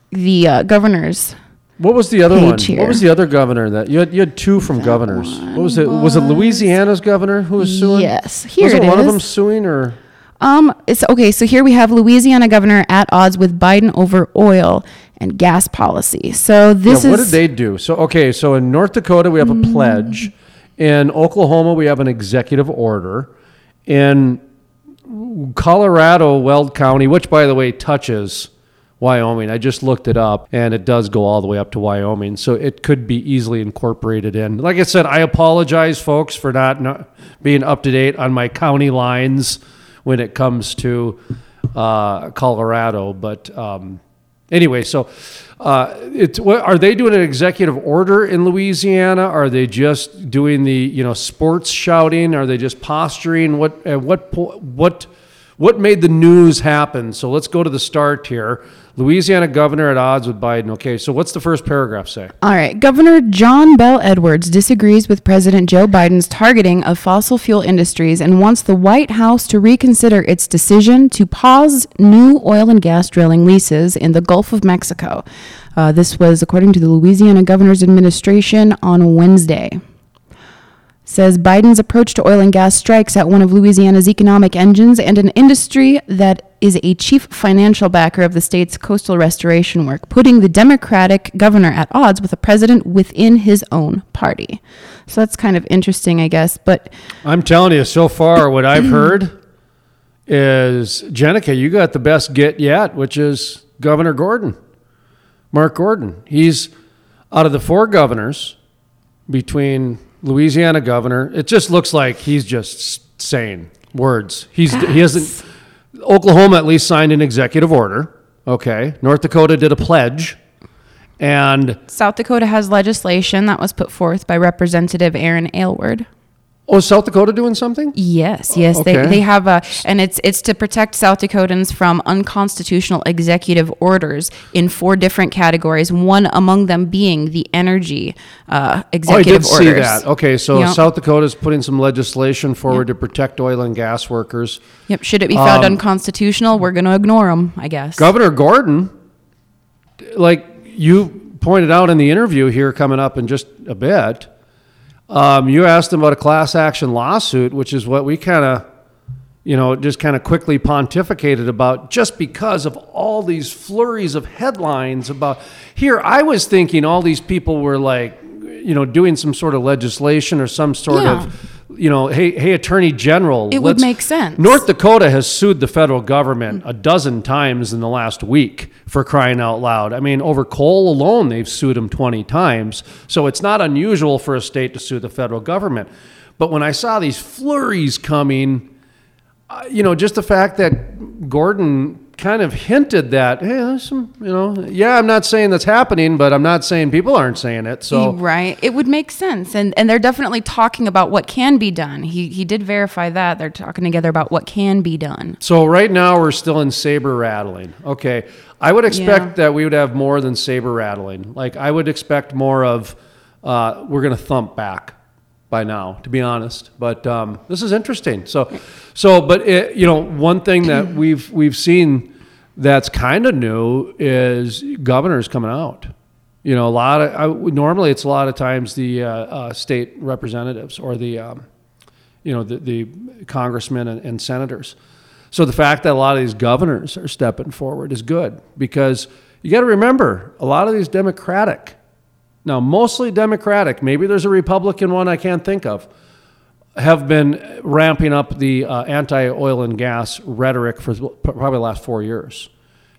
the uh, governor's. What was the other one? Here. What was the other governor that you had? You had two from that governors. What was it? Was, was it Louisiana's governor who was suing? Yes, here was it, it one is. of them suing or? Um, it's okay. So here we have Louisiana governor at odds with Biden over oil and gas policy. So this now, is what did they do? So okay, so in North Dakota we have a mm. pledge, in Oklahoma we have an executive order, in Colorado, Weld County, which, by the way, touches Wyoming. I just looked it up, and it does go all the way up to Wyoming, so it could be easily incorporated in. Like I said, I apologize, folks, for not, not being up to date on my county lines when it comes to uh, Colorado, but um, anyway, so uh, it's, what, are they doing an executive order in Louisiana? Are they just doing the, you know, sports shouting? Are they just posturing? What uh, what what what made the news happen? So let's go to the start here. Louisiana governor at odds with Biden. Okay, so what's the first paragraph say? All right. Governor John Bell Edwards disagrees with President Joe Biden's targeting of fossil fuel industries and wants the White House to reconsider its decision to pause new oil and gas drilling leases in the Gulf of Mexico. Uh, this was according to the Louisiana governor's administration on Wednesday. Says Biden's approach to oil and gas strikes at one of Louisiana's economic engines and an industry that is a chief financial backer of the state's coastal restoration work, putting the Democratic governor at odds with a president within his own party. So that's kind of interesting, I guess. But I'm telling you, so far what I've heard is, Jenica, you got the best get yet, which is Governor Gordon, Mark Gordon. He's out of the four governors between... Louisiana governor. It just looks like he's just saying words. He's yes. he hasn't. Oklahoma at least signed an executive order. Okay, North Dakota did a pledge, and South Dakota has legislation that was put forth by Representative Aaron Aylward. Oh, is South Dakota doing something? Yes, yes, okay. they they have a, and it's it's to protect South Dakotans from unconstitutional executive orders in four different categories. One among them being the energy uh, executive orders. Oh, I did orders. see that. Okay, so yep. South Dakota's putting some legislation forward yep. to protect oil and gas workers. Yep. Should it be found um, unconstitutional, we're going to ignore them, I guess. Governor Gordon, like you pointed out in the interview here, coming up in just a bit. Um, you asked him about a class action lawsuit, which is what we kind of, you know, just kind of quickly pontificated about just because of all these flurries of headlines about here. I was thinking all these people were like, you know, doing some sort of legislation or some sort yeah. of, you know, hey, hey, Attorney General. It would make sense. North Dakota has sued the federal government a dozen times in the last week, for crying out loud. I mean, over coal alone, they've sued them twenty times. So it's not unusual for a state to sue the federal government. But when I saw these flurries coming, uh, you know, just the fact that Gordon kind of hinted that, hey, there's some, you know, yeah, I'm not saying that's happening, but I'm not saying people aren't saying it. So right, it would make sense, and and they're definitely talking about what can be done. He he did verify that they're talking together about what can be done. So right now we're still in saber rattling. Okay, I would expect yeah. that we would have more than saber rattling. Like I would expect more of, uh, we're gonna thump back by now, to be honest, but um, this is interesting. So, so, but it, you know, one thing that we've we've seen that's kind of new is governors coming out. You know, a lot of I, normally it's a lot of times the uh, uh, state representatives or the, um, you know, the, the congressmen and, and senators. So the fact that a lot of these governors are stepping forward is good, because you got to remember a lot of these Democratic. Now, mostly Democratic, maybe there's a Republican one I can't think of, have been ramping up the uh, anti-oil and gas rhetoric for probably the last four years,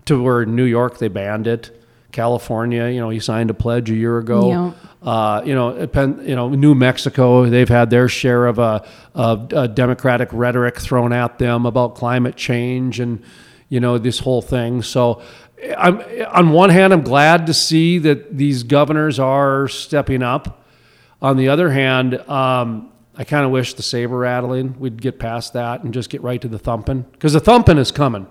to where in New York they banned it, California, you know, he signed a pledge a year ago, yeah. uh, you know, you know, New Mexico, they've had their share of a, of a Democratic rhetoric thrown at them about climate change and, you know, this whole thing. So I'm, on one hand, I'm glad to see that these governors are stepping up. On the other hand, um, I kind of wish the saber rattling, we'd get past that and just get right to the thumping. Because the thumping is coming.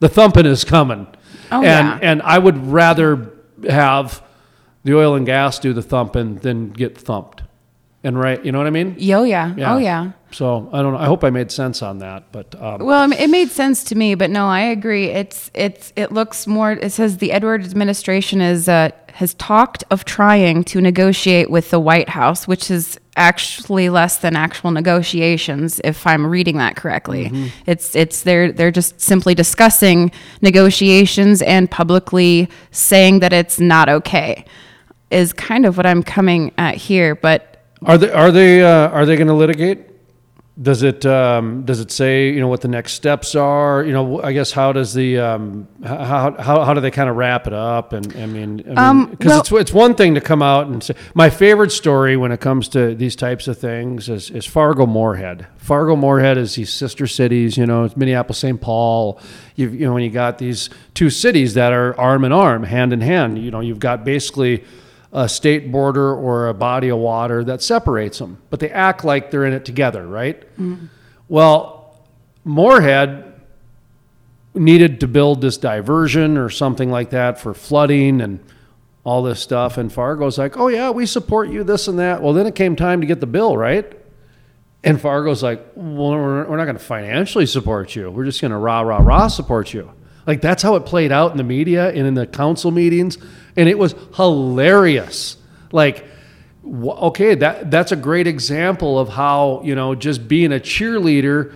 The thumping is coming. Oh, and, yeah. and I would rather have the oil and gas do the thumping than get thumped. And right, you know what I mean? Yo, yeah. yeah. Oh, yeah. So I don't know. I hope I made sense on that, but um. well, it made sense to me. But no, I agree. It's it's it looks more. It says the Edwards administration is uh, has talked of trying to negotiate with the White House, which is actually less than actual negotiations, if I'm reading that correctly. Mm-hmm. It's it's they're they're just simply discussing negotiations and publicly saying that it's not okay, is kind of what I'm coming at here. But are they are they uh, are they going to litigate? Does it um, does it say, you know, what the next steps are? You know, I guess how does the um, how how how do they kind of wrap it up? And I mean, because I mean, um, well, it's it's one thing to come out and say. My favorite story when it comes to these types of things is, is Fargo-Moorhead. Fargo-Moorhead is these sister cities. You know, it's Minneapolis-Saint Paul. You've, you know, when you got these two cities that are arm in arm, hand in hand. You know, you've got basically a state border or a body of water that separates them, but they act like they're in it together, right? Mm-hmm. Well, Moorhead needed to build this diversion or something like that for flooding and all this stuff, and Fargo's like, oh yeah, we support you, this and that. Well, then it came time to get the bill, right? And Fargo's like, well, we're not going to financially support you. We're just going to rah, rah, rah support you. Like, that's how it played out in the media and in the council meetings. And it was hilarious. Like, okay, that that's a great example of how, you know, just being a cheerleader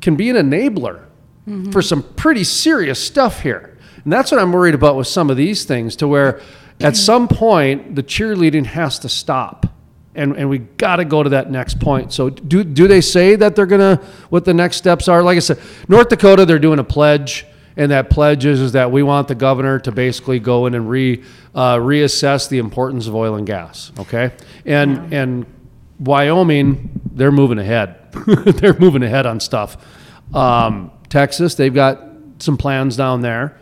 can be an enabler mm-hmm. for some pretty serious stuff here. And that's what I'm worried about with some of these things, to where at some point the cheerleading has to stop. And and we got to go to that next point. So do do they say that they're going to, what the next steps are? Like I said, North Dakota, they're doing a pledge. And that pledge is, is that we want the governor to basically go in and re uh, reassess the importance of oil and gas, okay? And yeah. and Wyoming, they're moving ahead. They're moving ahead on stuff. Um, Texas, they've got some plans down there.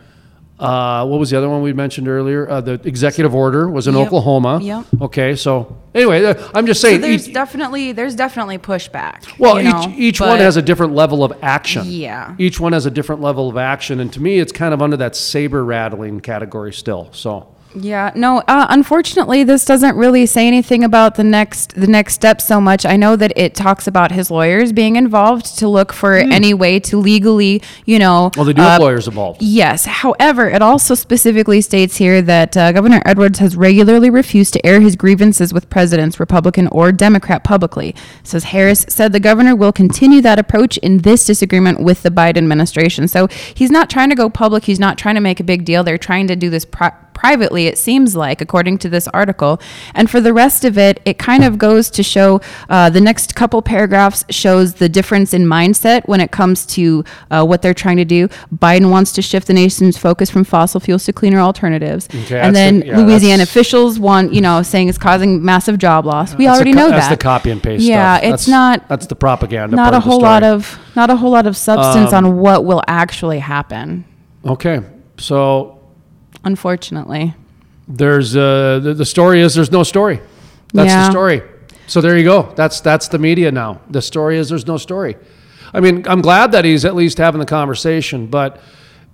Uh, what was the other one we mentioned earlier? Uh, the executive order was in yep. Oklahoma. Yep. Okay, so anyway, I'm just saying. So there's each, definitely there's definitely pushback. Well, you know, each each but, one has a different level of action. Yeah. Each one has a different level of action, and to me, it's kind of under that saber rattling category still. So. Yeah. No. Uh, unfortunately, this doesn't really say anything about the next the next step so much. I know that it talks about his lawyers being involved to look for mm. any way to legally, you know. Well, they do uh, have lawyers involved. Yes. However, it also specifically states here that uh, Governor Edwards has regularly refused to air his grievances with presidents, Republican or Democrat, publicly. It says Harris said the governor will continue that approach in this disagreement with the Biden administration. So he's not trying to go public. He's not trying to make a big deal. They're trying to do this pro- privately, it seems like, according to this article. And for the rest of it, it kind of goes to show uh, the next couple paragraphs shows the difference in mindset when it comes to uh, what they're trying to do. Biden wants to shift the nation's focus from fossil fuels to cleaner alternatives. Okay, and then the, yeah, Louisiana officials want, you know, saying it's causing massive job loss. We already co- know that. That's the copy and paste yeah, stuff. Yeah, it's that's, not. That's the propaganda. Not part a whole of lot of not a whole lot of substance um, on what will actually happen. Okay, so. Unfortunately, there's uh the, the story is there's no story. That's yeah. the story. So there you go. That's that's the media now. The story is there's no story. I mean, I'm glad that he's at least having the conversation, but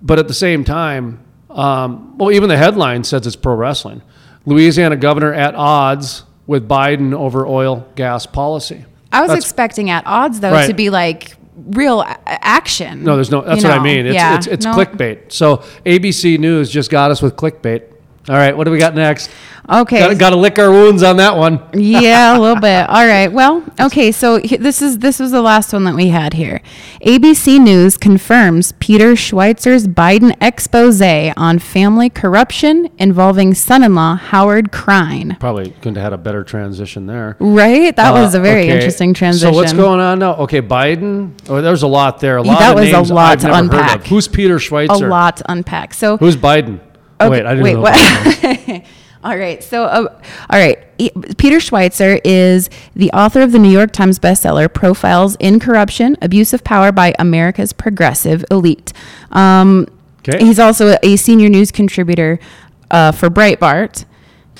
but at the same time, um, well, even the headline says it's pro wrestling. Louisiana governor at odds with Biden over oil gas policy. I was that's, expecting at odds though right. to be like. Real a- action. No, there's no. That's you know, what I mean. It's yeah, it's, it's no. clickbait. So A B C News just got us with clickbait. All right, what do we got next? Okay, got, got to lick our wounds on that one. Yeah, a little bit. All right. Well, okay. So this is this was the last one that we had here. A B C News confirms Peter Schweizer's Biden expose on family corruption involving son-in-law Howard Krein. Probably couldn't have had a better transition there. Right. That uh, was a very okay. interesting transition. So what's going on now? Okay, Biden. Oh, there's a lot there. A lot. That of was names a lot I've to never unpack. Heard of. Who's Peter Schweizer? A lot to unpack. So who's Biden? Okay, wait, I didn't wait, know what? All right. So, uh, all right. E- Peter Schweizer is the author of the New York Times bestseller, Profiles in Corruption, Abuse of Power by America's Progressive Elite. Um, okay. He's also a senior news contributor uh, for Breitbart.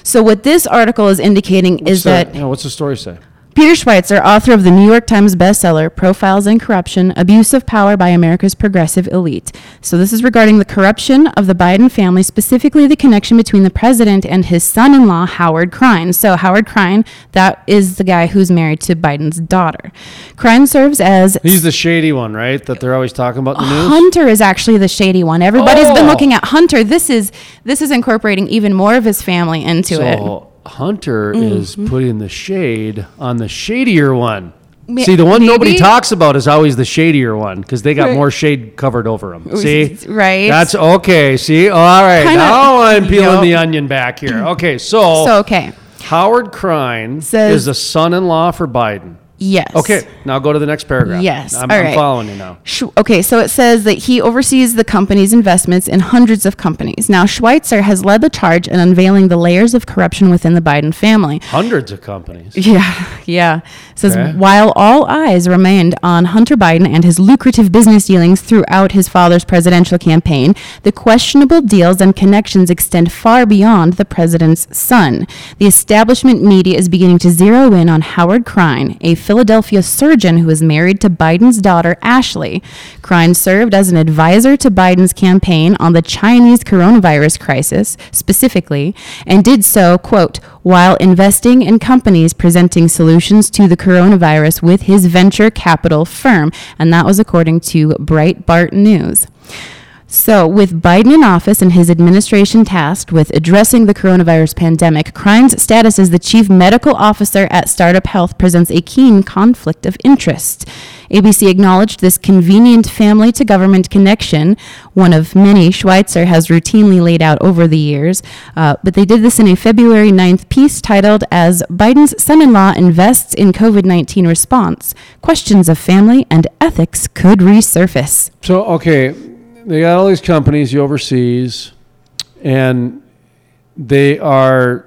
So what this article is indicating what's is the, that... You know, what's the story say? Peter Schweizer, author of the New York Times bestseller, Profiles in Corruption, Abuse of Power by America's Progressive Elite. So this is regarding the corruption of the Biden family, specifically the connection between the president and his son-in-law, Howard Krein. So Howard Krein, that is the guy who's married to Biden's daughter. Krein serves as... He's the shady one, right, that they're always talking about in the news? Hunter is actually the shady one. Everybody's oh. been looking at Hunter. This is this is incorporating even more of his family into so. it. Hunter mm-hmm. is putting the shade on the shadier one. See, the one Maybe. nobody talks about is always the shadier one because they got more shade covered over them. See? Right. That's okay. See? All right. Kinda, now I'm peeling you know. the onion back here. Okay. So, so okay. Howard Krein says, is the son-in-law for Biden. Yes. Okay, now go to the next paragraph. Yes. I'm, All right. I'm following you now. Okay, so it says that he oversees the company's investments in hundreds of companies. Now, Schweizer has led the charge in unveiling the layers of corruption within the Biden family. Hundreds of companies. Yeah, yeah. It says, okay. While all eyes remained on Hunter Biden and his lucrative business dealings throughout his father's presidential campaign, the questionable deals and connections extend far beyond the president's son. The establishment media is beginning to zero in on Howard Krein, a Philadelphia surgeon who is married to Biden's daughter, Ashley. Krein served as an advisor to Biden's campaign on the Chinese coronavirus crisis, specifically, and did so, quote, while investing in companies presenting solutions to the coronavirus with his venture capital firm. And that was according to Breitbart News. So, with Biden in office and his administration tasked with addressing the coronavirus pandemic, Krein's status as the chief medical officer at Startup Health presents a keen conflict of interest. A B C acknowledged this convenient family-to-government connection, one of many Schweizer has routinely laid out over the years, uh, but they did this in a February ninth piece titled, As Biden's Son-in-Law Invests in COVID nineteen Response, Questions of Family and Ethics Could Resurface. So, okay... They got all these companies he oversees, and they are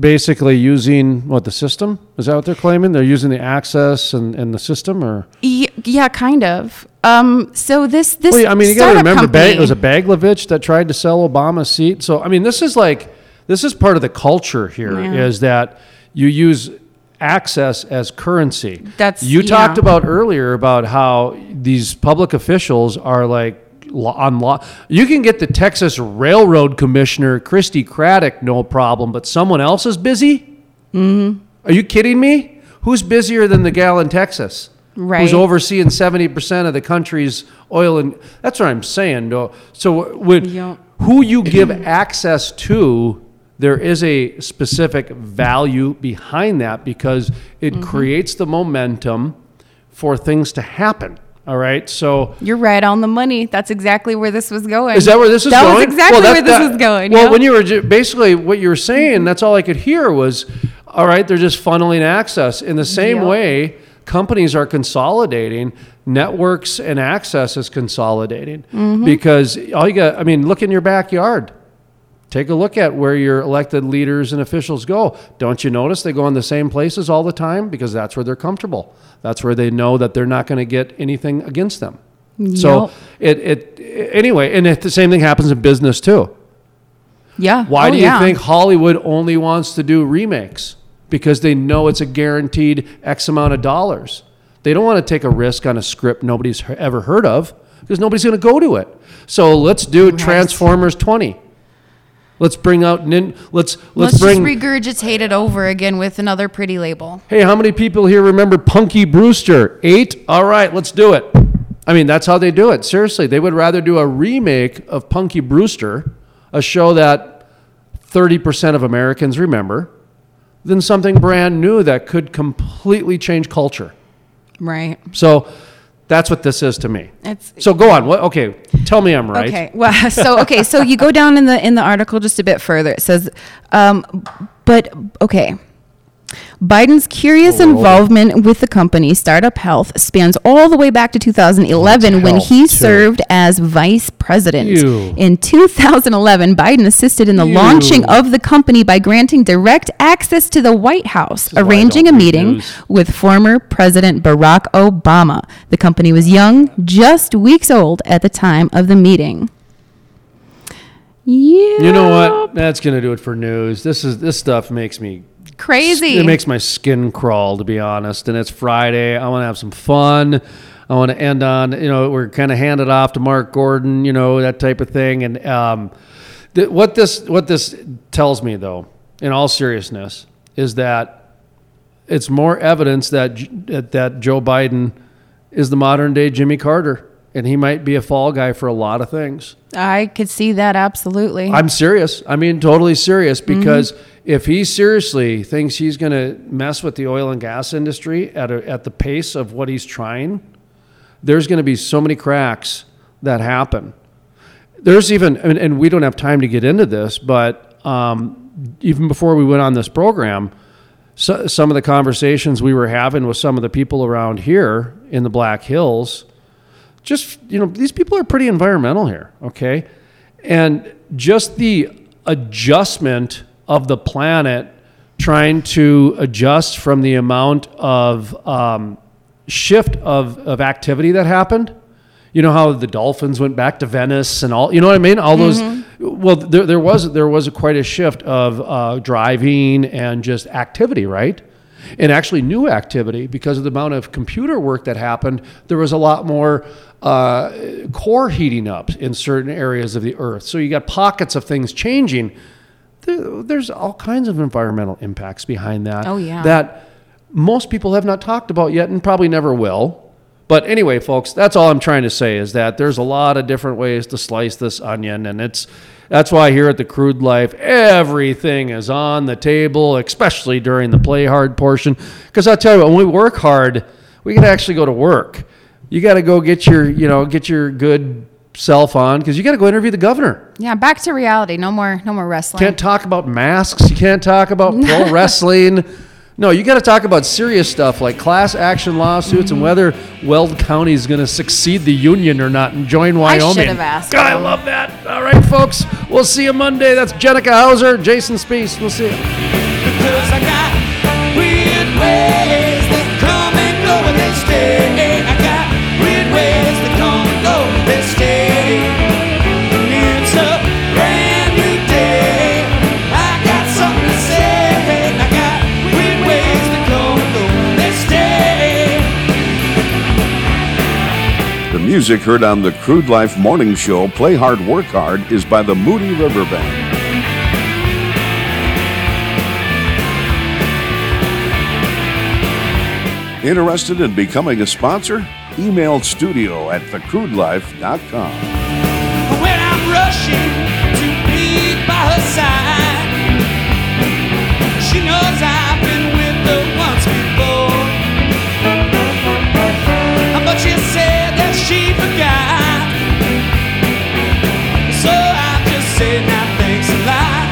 basically using, what, the system? Is that what they're claiming? They're using the access and, and the system, or? Yeah, yeah kind of. Um, so this this. Well, I mean, you got to remember, ba- it was a Baglovich that tried to sell Obama's seat. So I mean, this is like this is part of the culture here, yeah. is that you use access as currency. That's you yeah. talked about earlier about how these public officials are like. On law, you can get the Texas Railroad Commissioner Christy Craddock, no problem, but someone else is busy. Mm-hmm. Are you kidding me? Who's busier than the gal in Texas, right? Who's overseeing seventy percent of the country's oil? And that's what I'm saying. So, when yep. who you give access to, there is a specific value behind that because it mm-hmm. creates the momentum for things to happen. All right, so you're right on the money. That's exactly where this was going. Is that where this is that going? That was exactly well, where this that, was going. Well, yeah. when you were ju- basically what you were saying, that's all I could hear was, all right, they're just funneling access in the same yeah. way. Companies are consolidating, networks and access is consolidating mm-hmm. because all you got. I mean, look in your backyard. Take a look at where your elected leaders and officials go. Don't you notice they go in the same places all the time? Because that's where they're comfortable. That's where they know that they're not going to get anything against them. Yep. So it, it anyway, and it, the same thing happens in business too. Yeah. Why oh, do you yeah. think Hollywood only wants to do remakes? Because they know it's a guaranteed X amount of dollars. They don't want to take a risk on a script nobody's ever heard of because nobody's going to go to it. So let's do right. Transformers twenty. Let's bring out, nin- let's, let's, let's bring. Let's just regurgitate it over again with another pretty label. Hey, how many people here remember Punky Brewster? Eight? All right, let's do it. I mean, that's how they do it. Seriously, they would rather do a remake of Punky Brewster, a show that thirty percent of Americans remember, than something brand new that could completely change culture. Right. So that's what this is to me. It's, so go on. What? Okay, tell me I'm right. Okay. Well, so okay. So you go down in the in the article just a bit further. It says, um, but okay. Biden's curious oh. involvement with the company Startup Health spans all the way back to two thousand eleven when he too. served as vice president. Ew. In two thousand eleven, Biden assisted in the Ew. launching of the company by granting direct access to the White House, arranging a meeting news. with former President Barack Obama. The company was young, just weeks old at the time of the meeting. Yeah. You know what? That's going to do it for news. This is this stuff makes me crazy. It makes my skin crawl, to be honest. And it's Friday. I want to have some fun. I want to end on, you know, we're kind of handed off to Mark Gordon, you know, that type of thing. And um, th- what this what this tells me, though, in all seriousness, is that it's more evidence that that Joe Biden is the modern day Jimmy Carter, and he might be a fall guy for a lot of things. I could see that absolutely. I'm serious. I mean, totally serious, because. Mm-hmm. If he seriously thinks he's going to mess with the oil and gas industry at a, at the pace of what he's trying, there's going to be so many cracks that happen. There's even, and, and we don't have time to get into this, but um, even before we went on this program, so, some of the conversations we were having with some of the people around here in the Black Hills, just, you know, these people are pretty environmental here, okay? And just the adjustment of the planet, trying to adjust from the amount of um, shift of, of activity that happened. You know how the dolphins went back to Venice and all, you know what I mean? All those, mm-hmm. well, there, there was there was a, quite a shift of uh, driving and just activity, right? And actually new activity, because of the amount of computer work that happened, there was a lot more uh, core heating up in certain areas of the earth. So you got pockets of things changing. There, there's all kinds of environmental impacts behind that. Oh, yeah. That most people have not talked about yet and probably never will. But anyway, folks, that's all I'm trying to say is that there's a lot of different ways to slice this onion, and it's that's why here at The Crude Life, everything is on the table, especially during the play hard portion. Because I tell you, when we work hard, we can actually go to work. You got to go get your, you know, get your good self on, because you got to go interview the governor. Yeah, back to reality. No more, no more wrestling. Can't talk about masks. You can't talk about pro wrestling. No, you got to talk about serious stuff like class action lawsuits mm-hmm. and whether Weld County is going to succeed the union or not and join Wyoming. I should have asked. God, I love that. All right, folks, we'll see you Monday. That's Jenica Hauser, Jason Spees. We'll see you. Because I got weird ways that come and go and they stay. I got weird ways that come and go and they stay. It's a brand new day. I got something to say. The music heard on the Crude Life Morning Show, Play Hard, Work Hard, is by the Moody River Band. Interested in becoming a sponsor? Email studio at the crude life dot com. When I'm rushing to be by her side, she knows I've been with her once before. But she said that she forgot, so I just said now thanks a lot.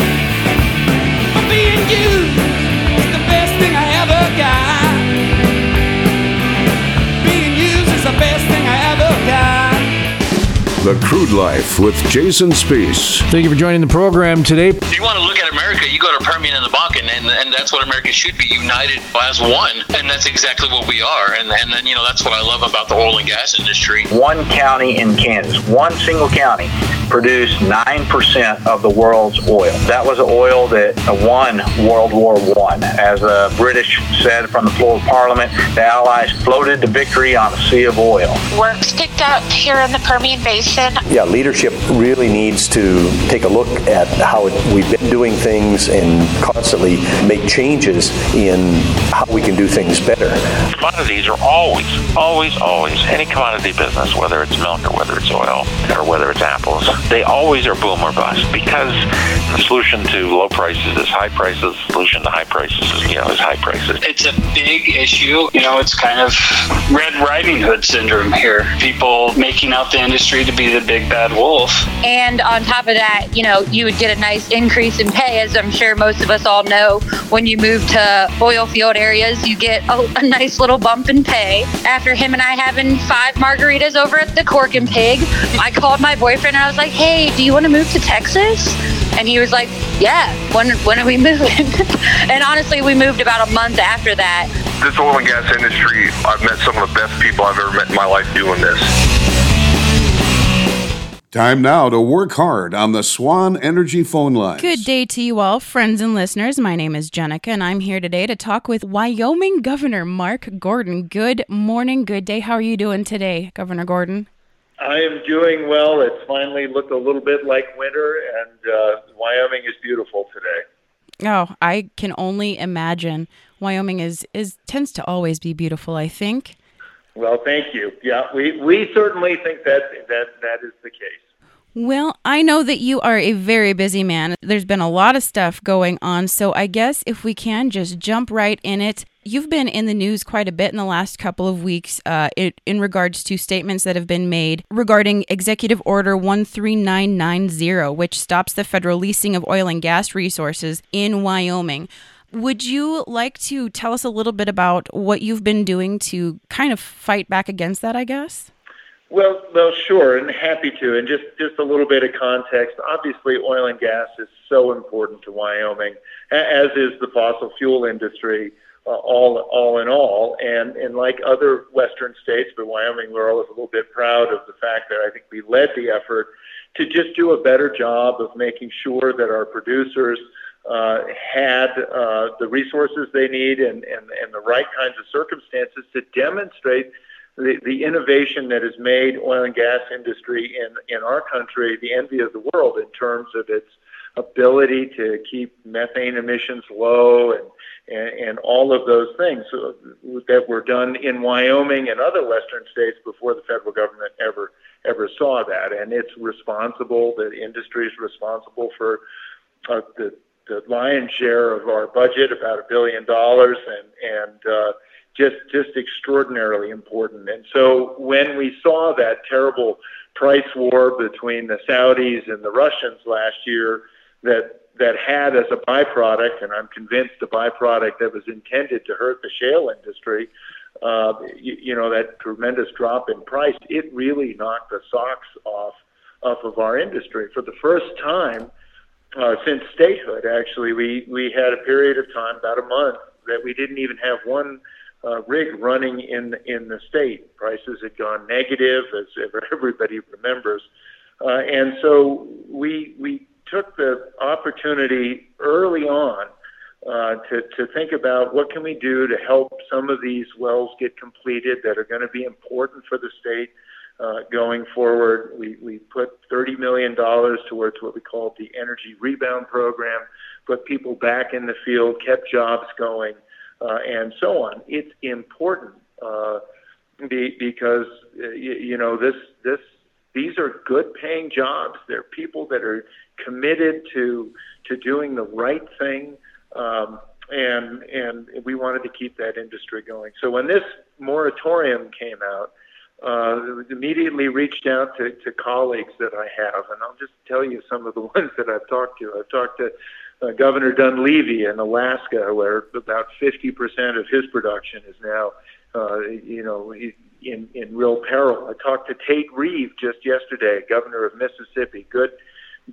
But being you is the best thing I ever got. Being you is the best thing I ever got. The Crude Life with Jason Spees. Thank you for joining the program today. If you want to look at America, you go to Permian and the Bakken, and, and that's what America should be, united as one. And that's exactly what we are. And, and then, you know, that's what I love about the oil and gas industry. One county in Kansas, one single county, produced nine percent of the world's oil. That was oil that won World War One. As the British said from the floor of Parliament, the Allies floated to victory on a sea of oil. We're picked up here in the Permian Basin. Yeah, leadership really needs to take a look at how it, we've been doing things and constantly make changes in how we can do things better. Commodities are always, always, always, any commodity business, whether it's milk or whether it's oil or whether it's apples, they always are boom or bust, because the solution to low prices is high prices. The solution to high prices is, you know, is high prices. It's a big issue. You know, it's kind of Red Riding Hood syndrome here. People making out the industry to be the big bad wolf. And on top of that, you know, you would get a nice increase in pay, as I'm sure most of us all know. When you move to oil field areas, you get a, a nice little bump in pay. After him and I having five margaritas over at the Cork and Pig, I called my boyfriend and I was like, hey, do you want to move to Texas? And he was like, yeah, when, when are we moving? And honestly, we moved about a month after that. This oil and gas industry, I've met some of the best people I've ever met in my life doing this. Time now to work hard on the Swan Energy phone line. Good day to you all, friends and listeners. My name is Jenica, and I'm here today to talk with Wyoming Governor Mark Gordon. Good morning, good day. How are you doing today, Governor Gordon? I am doing well. It's finally looked a little bit like winter, and uh, Wyoming is beautiful today. Oh, I can only imagine. Wyoming is, is tends to always be beautiful, I think. Well, thank you. Yeah, we, we certainly think that, that that is the case. Well, I know that you are a very busy man. There's been a lot of stuff going on, so I guess if we can just jump right in it. You've been in the news quite a bit in the last couple of weeks uh, it, in regards to statements that have been made regarding Executive Order one three nine nine zero, which stops the federal leasing of oil and gas resources in Wyoming. Would you like to tell us a little bit about what you've been doing to kind of fight back against that, I guess? Well, well, sure, and happy to. And just, just a little bit of context. Obviously, oil and gas is so important to Wyoming, as is the fossil fuel industry, uh, all all in all. And, and like other Western states, but Wyoming, we're always a little bit proud of the fact that I think we led the effort to just do a better job of making sure that our producers uh, had uh, the resources they need and, and, and the right kinds of circumstances to demonstrate the, the innovation that has made oil and gas industry in, in our country the envy of the world in terms of its ability to keep methane emissions low and, and, and all of those things that were done in Wyoming and other Western states before the federal government ever ever saw that. And it's responsible, the industry is responsible for uh, the, the lion's share of our budget, about a billion dollars, and, and uh, just just extraordinarily important. And so when we saw that terrible price war between the Saudis and the Russians last year that that had as a byproduct, and I'm convinced a byproduct that was intended to hurt the shale industry, uh, you, you know, that tremendous drop in price, it really knocked the socks off, off of our industry. For the first time uh, since statehood, actually, we, we had a period of time, about a month, that we didn't even have one Uh, rig running in in the state. Prices had gone negative, as everybody remembers, uh, and so we we took the opportunity early on uh, to to think about what can we do to help some of these wells get completed that are going to be important for the state uh, going forward. We we put thirty million dollars towards what we call the Energy Rebound Program, put people back in the field, kept jobs going. Uh, and so on. It's important uh, be, because uh, you, you know this. This these are good-paying jobs. They're people that are committed to to doing the right thing, um, and and we wanted to keep that industry going. So when this moratorium came out, uh, immediately reached out to, to colleagues that I have, and I'll just tell you some of the ones that I've talked to. I've talked to Uh, Governor Dunleavy in Alaska, where about fifty percent of his production is now, uh, you know, in, in real peril. I talked to Tate Reeves just yesterday, Governor of Mississippi. Good,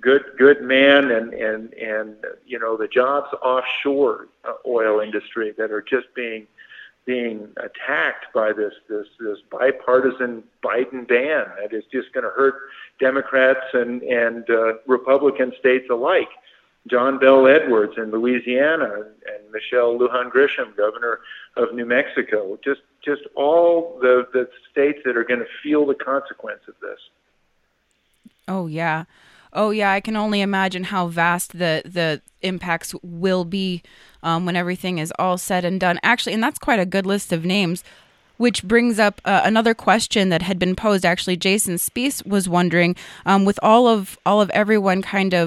good, good man, and and and you know the jobs offshore uh, oil industry that are just being being attacked by this this this bipartisan Biden ban that is just going to hurt Democrats and and uh, Republican states alike. John Bell Edwards in Louisiana and Michelle Lujan Grisham, governor of New Mexico, just just all the, the states that are going to feel the consequence of this. Oh, yeah. Oh, yeah. I can only imagine how vast the, the impacts will be um, when everything is all said and done. Actually, and that's quite a good list of names, which brings up uh, another question that had been posed. Actually, Jason Spees was wondering, um, with all of all of everyone kind of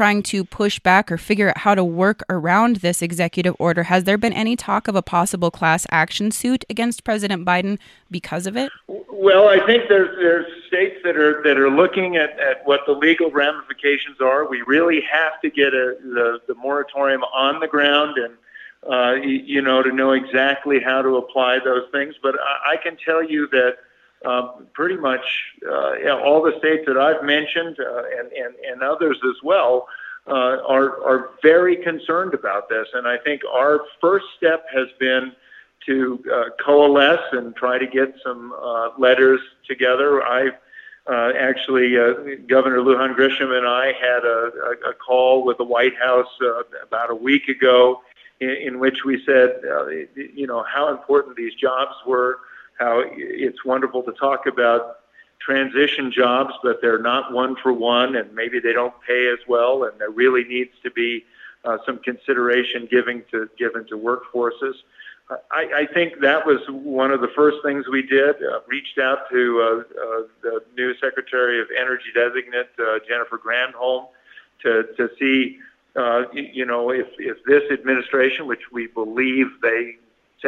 trying to push back or figure out how to work around this executive order, has there been any talk of a possible class action suit against President Biden because of it? Well, I think there's there's states that are that are looking at, at what the legal ramifications are. We really have to get a, the, the moratorium on the ground and, uh, you know, to know exactly how to apply those things. But I, I can tell you that Um, pretty much uh, yeah, all the states that I've mentioned uh, and, and, and others as well uh, are, are very concerned about this. And I think our first step has been to uh, coalesce and try to get some uh, letters together. I uh, actually, uh, Governor Lujan Grisham and I had a, a, a call with the White House uh, about a week ago in, in which we said, uh, you know, how important these jobs were. How it's wonderful to talk about transition jobs, but they're not one for one, and maybe they don't pay as well, and there really needs to be uh, some consideration given to given to workforces. I, I think that was one of the first things we did. Uh, reached out to uh, uh, the new Secretary of Energy designate uh, Jennifer Granholm to to see, uh, you know, if if this administration, which we believe they.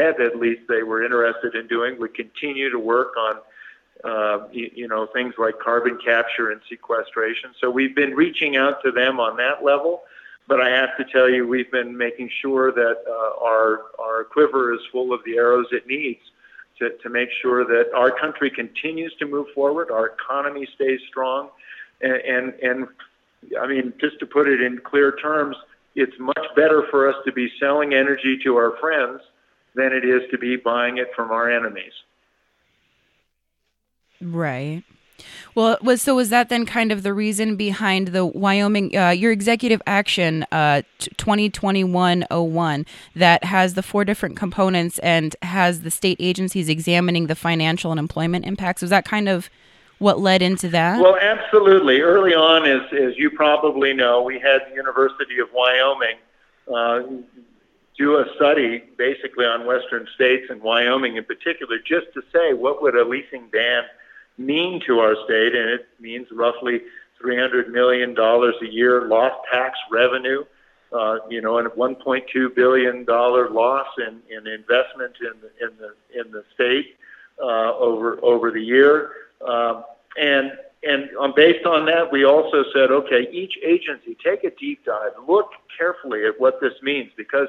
Said at least they were interested in doing, would continue to work on, uh, you, you know, things like carbon capture and sequestration. So we've been reaching out to them on that level. But I have to tell you, we've been making sure that uh, our our quiver is full of the arrows it needs to, to make sure that our country continues to move forward, our economy stays strong, and, and, and I mean, just to put it in clear terms, it's much better for us to be selling energy to our friends than it is to be buying it from our enemies. Right. Well, was so was that then kind of the reason behind the Wyoming, uh, your executive action uh, twenty twenty-one oh one that has the four different components and has the state agencies examining the financial and employment impacts? Was that kind of what led into that? Well, absolutely. Early on, as, as you probably know, we had the University of Wyoming uh, do a study basically on Western states and Wyoming in particular just to say what would a leasing ban mean to our state, and it means roughly three hundred million dollars a year lost tax revenue, uh, you know, and a one point two billion dollars loss in, in investment in the, in the, in the state uh, over over the year. Uh, and and on, based on that, we also said, okay, each agency, take a deep dive, look carefully at what this means, because,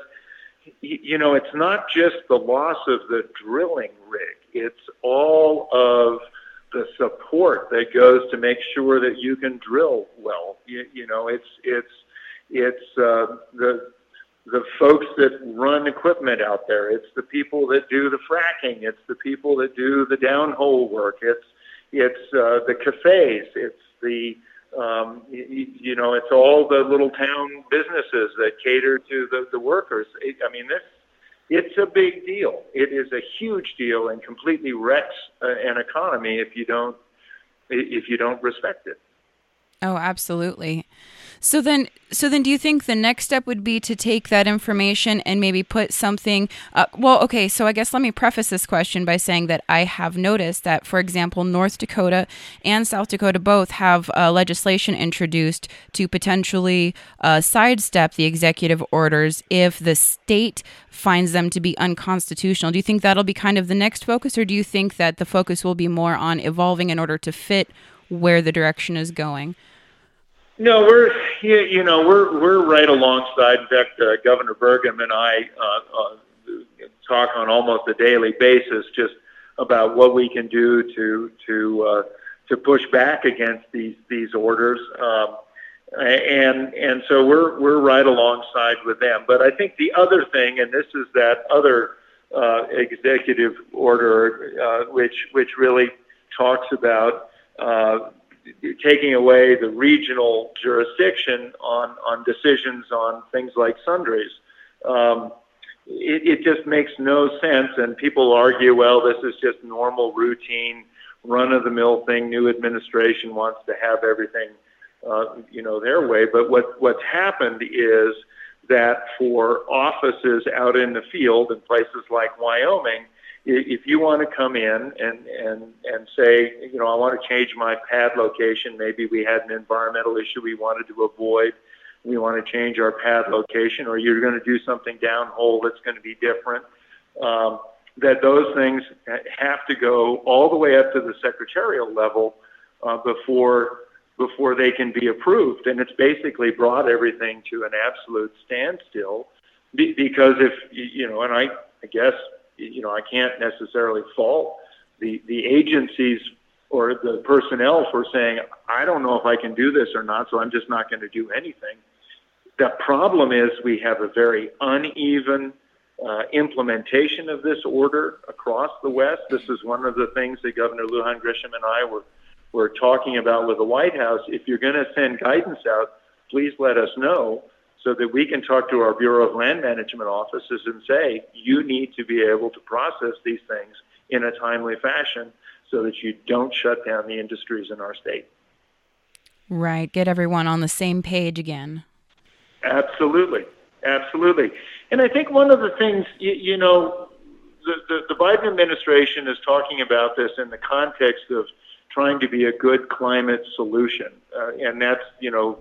you know, it's not just the loss of the drilling rig, it's all of the support that goes to make sure that you can drill well. You, you know, it's it's it's uh, the the folks that run equipment out there. It's the people that do the fracking. It's the people that do the downhole work. It's it's uh, the cafes. It's the um, you, you know, it's all the little town businesses that cater to the the workers. It, I mean, this. It's a big deal. It is a huge deal, and completely wrecks uh, an economy if you don't if you don't respect it. Oh, absolutely. So then, so then, do you think the next step would be to take that information and maybe put something? Uh, well, okay. So I guess let me preface this question by saying that I have noticed that, for example, North Dakota and South Dakota both have uh, legislation introduced to potentially uh, sidestep the executive orders if the state finds them to be unconstitutional. Do you think that'll be kind of the next focus, or do you think that the focus will be more on evolving in order to fit where the direction is going? No, we're you know we're we're right alongside. In fact, uh, Governor Burgum and I uh, uh, talk on almost a daily basis just about what we can do to to uh, to push back against these these orders, um, and and so we're we're right alongside with them. But I think the other thing, and this is that other uh, executive order, uh, which which really talks about Uh, taking away the regional jurisdiction on, on decisions on things like sundries. Um, it, it just makes no sense, and people argue, well, this is just normal, routine, run-of-the-mill thing. New administration wants to have everything, uh, you know, their way. But what what's happened is that for offices out in the field in places like Wyoming, if you want to come in and, and, and say, you know, I want to change my pad location, maybe we had an environmental issue we wanted to avoid, we want to change our pad location, or you're going to do something downhole that's going to be different, um, that those things have to go all the way up to the secretarial level uh, before before they can be approved. And it's basically brought everything to an absolute standstill, be, because if, you know, and I, I guess, you know, I can't necessarily fault the, the agencies or the personnel for saying, I don't know if I can do this or not, so I'm just not going to do anything. The problem is we have a very uneven uh, implementation of this order across the West. This is one of the things that Governor Lujan Grisham and I were, were talking about with the White House. If you're going to send guidance out, please let us know, so that we can talk to our Bureau of Land Management offices and say, you need to be able to process these things in a timely fashion so that you don't shut down the industries in our state. Right. Get everyone on the same page again. Absolutely. Absolutely. And I think one of the things, you, you know, the, the, the Biden administration is talking about this in the context of trying to be a good climate solution. Uh, and that's, you know,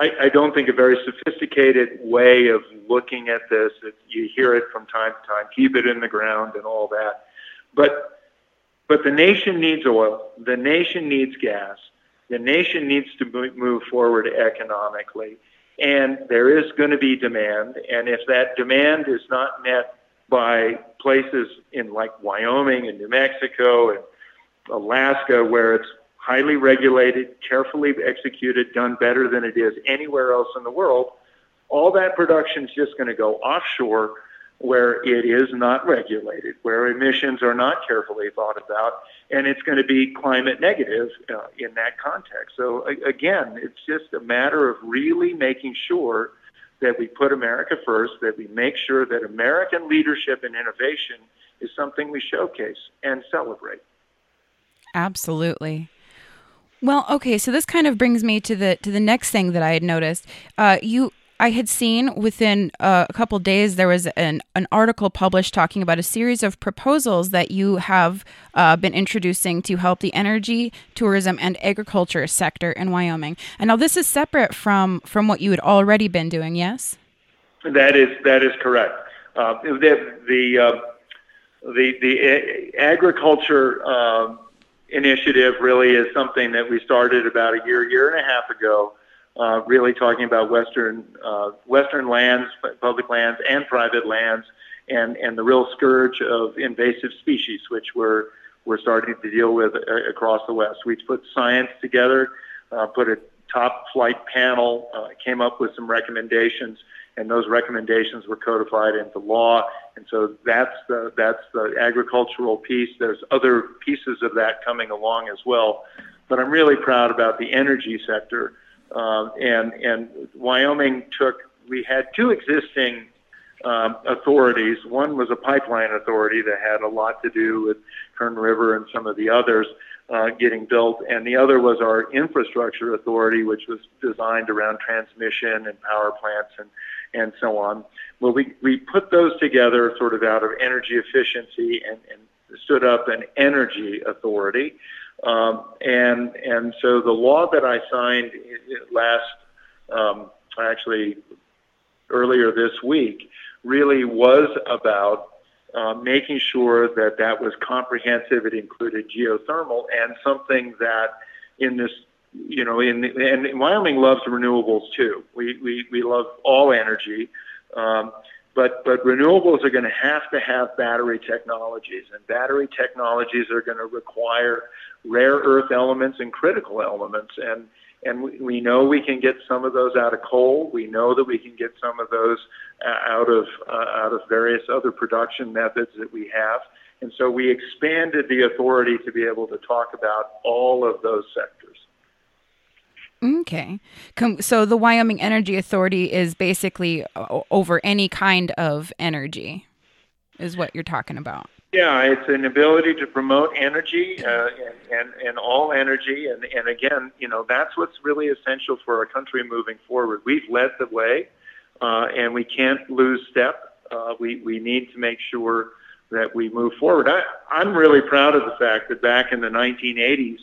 I, I don't think a very sophisticated way of looking at this. It, you hear it from time to time, keep it in the ground and all that. But but the nation needs oil. The nation needs gas. The nation needs to move forward economically. And there is going to be demand. And if that demand is not met by places in like Wyoming and New Mexico and Alaska, where it's highly regulated, carefully executed, done better than it is anywhere else in the world, all that production is just going to go offshore where it is not regulated, where emissions are not carefully thought about, and it's going to be climate negative uh, in that context. So a- again, it's just a matter of really making sure that we put America first, that we make sure that American leadership and innovation is something we showcase and celebrate. Absolutely. Well, okay, so this kind of brings me to the to the next thing that I had noticed. Uh, you I had seen within uh, a couple of days, there was an, an article published talking about a series of proposals that you have uh, been introducing to help the energy, tourism, and agriculture sector in Wyoming. And now this is separate from, from what you had already been doing, yes? That is that is correct. Uh, the, the, uh, the, the agriculture uh, initiative really is something that we started about a year, year and a half ago. Uh, really talking about western uh, western lands, public lands, and private lands, and, and the real scourge of invasive species, which we're we're starting to deal with uh, across the West. We put science together, uh, put a top flight panel, uh, came up with some recommendations, and those recommendations were codified into law. And so that's the that's the agricultural piece. There's other pieces of that coming along as well, but I'm really proud about the energy sector. Uh, and, and Wyoming took, we had two existing um, authorities. One was a pipeline authority that had a lot to do with Kern River and some of the others uh, getting built. And the other was our infrastructure authority, which was designed around transmission and power plants and, and so on. Well, we, we put those together sort of out of energy efficiency and, and stood up an energy authority. Um, and and so the law that I signed last, um, actually earlier this week, really was about uh, making sure that that was comprehensive. It included geothermal and something that in this, you know, in and Wyoming loves renewables too. We we, we love all energy. Um, But, but renewables are going to have to have battery technologies, and battery technologies are going to require rare earth elements and critical elements. And, and we, we know we can get some of those out of coal. We know that we can get some of those out of, uh, out of various other production methods that we have. And so we expanded the authority to be able to talk about all of those sectors. Okay. So the Wyoming Energy Authority is basically over any kind of energy, is what you're talking about. Yeah, it's an ability to promote energy uh, and, and, and all energy. And, and again, you know, that's what's really essential for our country moving forward. We've led the way, uh, and we can't lose step. Uh, we, we need to make sure that we move forward. I, I'm really proud of the fact that back in the nineteen eighties,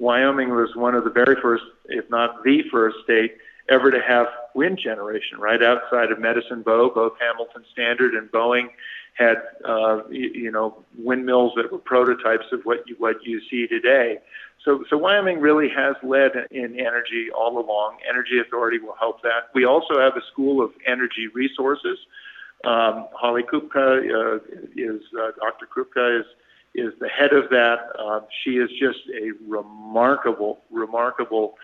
Wyoming was one of the very first, if not the first state, ever to have wind generation right outside of Medicine Bow. Both Hamilton Standard and Boeing had, uh, you, you know, windmills that were prototypes of what you, what you see today. So, so Wyoming really has led in energy all along. Energy Authority will help that. We also have a School of Energy Resources. Um, Holly Kupka uh, is, uh, Doctor Kupka is, is the head of that. Uh, she is just a remarkable, remarkable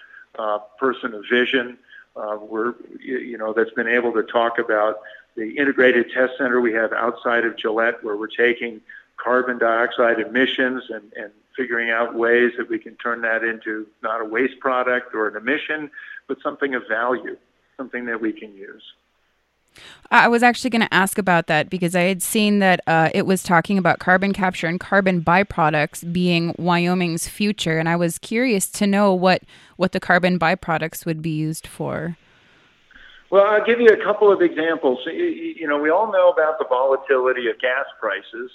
uh, person of vision. Uh, we're, you know, that's been able to talk about the integrated test center we have outside of Gillette, where we're taking carbon dioxide emissions and, and figuring out ways that we can turn that into not a waste product or an emission, but something of value, something that we can use. I was actually going to ask about that because I had seen that uh, it was talking about carbon capture and carbon byproducts being Wyoming's future, and I was curious to know what, what the carbon byproducts would be used for. Well, I'll give you a couple of examples. You know, we all know about the volatility of gas prices,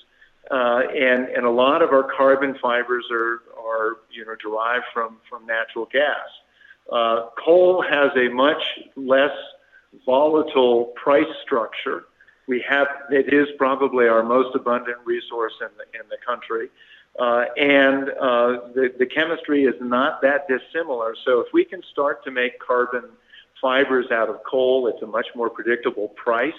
uh, and, and a lot of our carbon fibers are, are you know, derived from, from natural gas. Uh, coal has a much less volatile price structure. We have, it is probably our most abundant resource in the, in the country. Uh, and uh, the, the chemistry is not that dissimilar. So if we can start to make carbon fibers out of coal. It's a much more predictable price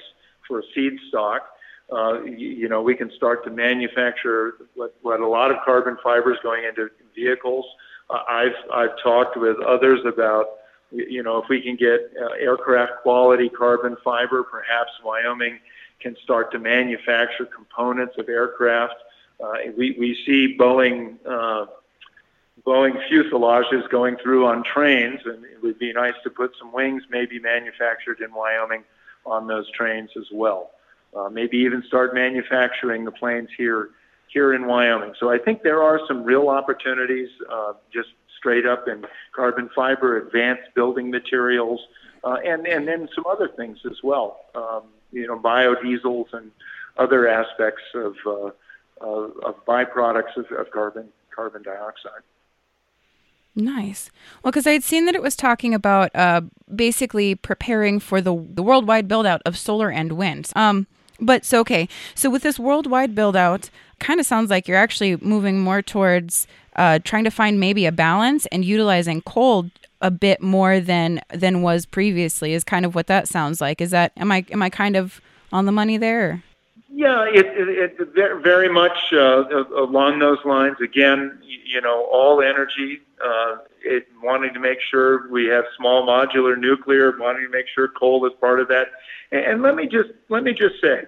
for a seed stock. Uh, you, you know, we can start to manufacture what, what a lot of carbon fibers going into vehicles. Uh, I've I've talked with others about, you know, if we can get uh, aircraft quality carbon fiber, perhaps Wyoming can start to manufacture components of aircraft. Uh, we we see Boeing uh, Boeing fuselages going through on trains, and it would be nice to put some wings, maybe manufactured in Wyoming, on those trains as well. Uh, maybe even start manufacturing the planes here here in Wyoming. So I think there are some real opportunities, uh, just straight up in carbon fiber, advanced building materials, uh, and and then some other things as well. Um, you know, biodiesels and other aspects of uh, of, of byproducts of, of carbon carbon dioxide. Nice. Well, because I had seen that it was talking about uh, basically preparing for the the worldwide build out of solar and wind. Um, but so okay, so with this worldwide build out, kind of sounds like you're actually moving more towards uh, trying to find maybe a balance and utilizing coal a bit more than than was previously. Is kind of what that sounds like. Is that am I am I kind of on the money there? Yeah, it, it, it very much uh, along those lines. Again, you know, all energy, uh, it, wanting to make sure we have small modular nuclear, wanting to make sure coal is part of that. And, and let me just let me just say,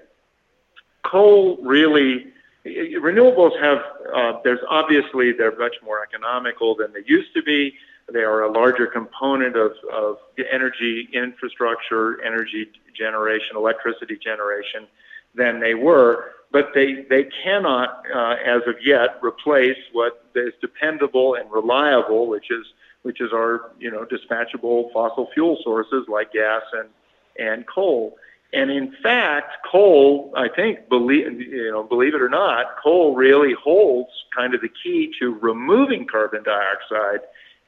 coal really, renewables have. Uh, there's obviously they're much more economical than they used to be. They are a larger component of of the energy infrastructure, energy generation, electricity generation than they were, but they, they cannot, uh, as of yet, replace what is dependable and reliable, which is which is our, you know, dispatchable fossil fuel sources like gas and and coal. And in fact, coal, I think, believe you know, believe it or not, coal really holds kind of the key to removing carbon dioxide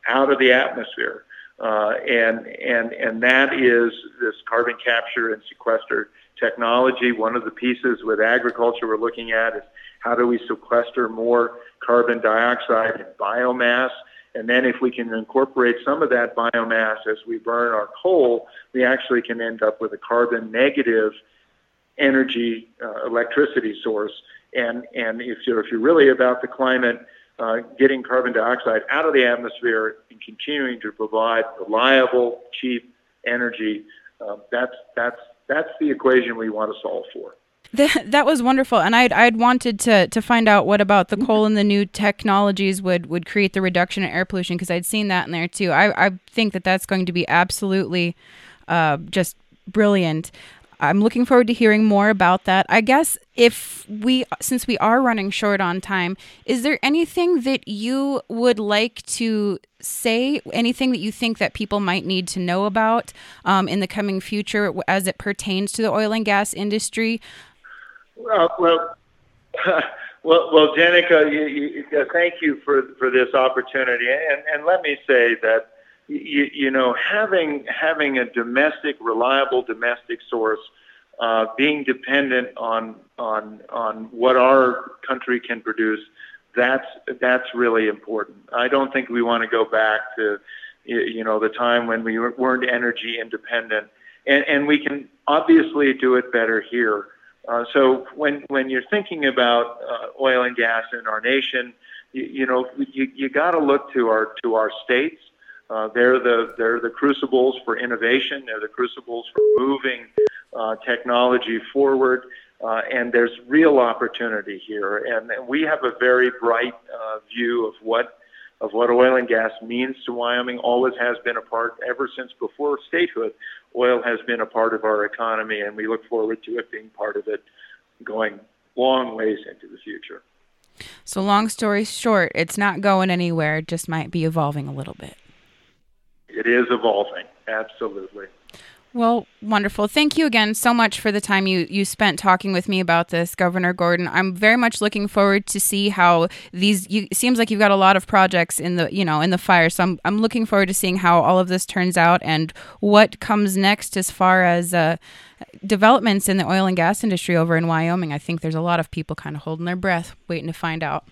out of the atmosphere, uh, and and and that is this carbon capture and sequester technology. One of the pieces with agriculture we're looking at is how do we sequester more carbon dioxide in biomass, and then if we can incorporate some of that biomass as we burn our coal, we actually can end up with a carbon negative energy uh, electricity source. And and if you're if you're really about the climate, uh, getting carbon dioxide out of the atmosphere and continuing to provide reliable, cheap energy, uh, that's that's That's the equation we want to solve for. That, that was wonderful. And I'd, I'd wanted to, to find out what about the coal and the new technologies would, would create the reduction in air pollution, because I'd seen that in there too. I, I think that that's going to be absolutely uh, just brilliant. I'm looking forward to hearing more about that. I guess if we, since we are running short on time, is there anything that you would like to say, anything that you think that people might need to know about um, in the coming future as it pertains to the oil and gas industry? Well, well, well, well Jenica, you, you, uh, thank you for, for this opportunity. And, and let me say that, You, you know, having having a domestic, reliable domestic source, uh, being dependent on on on what our country can produce, that's that's really important. I don't think we want to go back to, you know, the time when we weren't energy independent, and, and we can obviously do it better here. Uh, so when when you're thinking about uh, oil and gas in our nation, you, you know, you you got to look to our to our states. Uh, they're the they're the crucibles for innovation. They're the crucibles for moving uh, technology forward, uh, and there's real opportunity here. And, and we have a very bright uh, view of what of what oil and gas means to Wyoming. Always has been a part ever since before statehood. Oil has been a part of our economy, and we look forward to it being part of it, going long ways into the future. So, long story short, it's not going anywhere. It just might be evolving a little bit. It is evolving, absolutely. Well, wonderful. Thank you again so much for the time you, you spent talking with me about this, Governor Gordon. I'm very much looking forward to see how these. You, it seems like you've got a lot of projects in the you know in the fire, so I'm I'm looking forward to seeing how all of this turns out and what comes next as far as uh, developments in the oil and gas industry over in Wyoming. I think there's a lot of people kind of holding their breath, waiting to find out.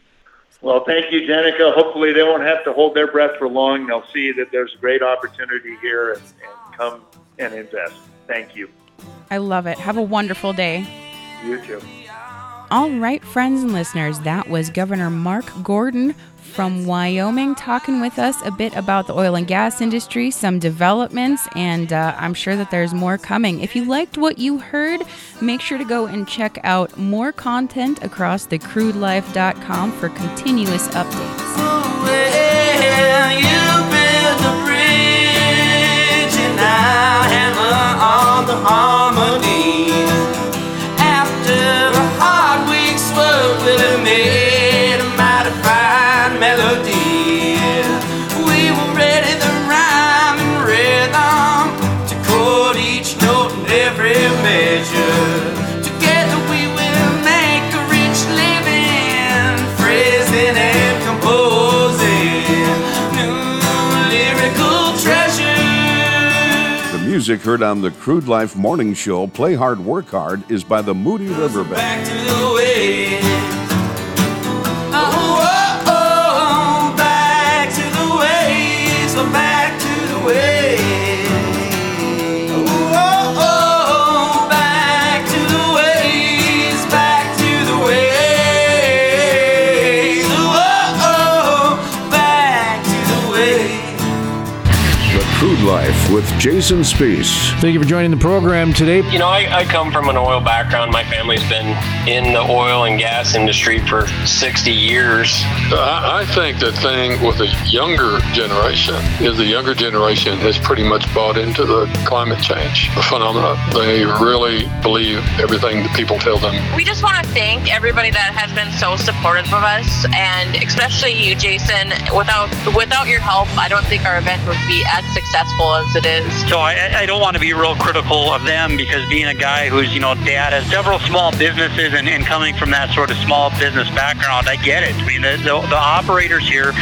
Well, thank you, Jenica. Hopefully they won't have to hold their breath for long. They'll see that there's great opportunity here, and, and come and invest. Thank you. I love it. Have a wonderful day. You too. All right, friends and listeners, that was Governor Mark Gordon from Wyoming talking with us a bit about the oil and gas industry, some developments, and uh, I'm sure that there's more coming. If you liked what you heard, make sure to go and check out more content across the crude life dot com for continuous updates. Oh, well, you build the bridge and I hammer on the harmony. After a hard week's work, we'll have made melody. We were ready to rhyme and rhythm, to chord each note and every measure. Together we will make a rich living, phrasing and composing new lyrical treasures. The music heard on the Crude Life Morning Show, Play Hard, Work Hard, is by the Moody River Band. Back to the way. Life with Jason Spees. Thank you for joining the program today. You know, I, I come from an oil background. My family's been in the oil and gas industry for sixty years. I, I think the thing with the younger generation is the younger generation has pretty much bought into the climate change phenomena. They really believe everything that people tell them. We just want to thank everybody that has been so supportive of us, and especially you, Jason. Without, without your help, I don't think our event would be as successful as it is. So I, I don't want to be real critical of them, because being a guy who's, you know, dad has several small businesses and, and coming from that sort of small business background, I get it. I mean, the, the, the operators here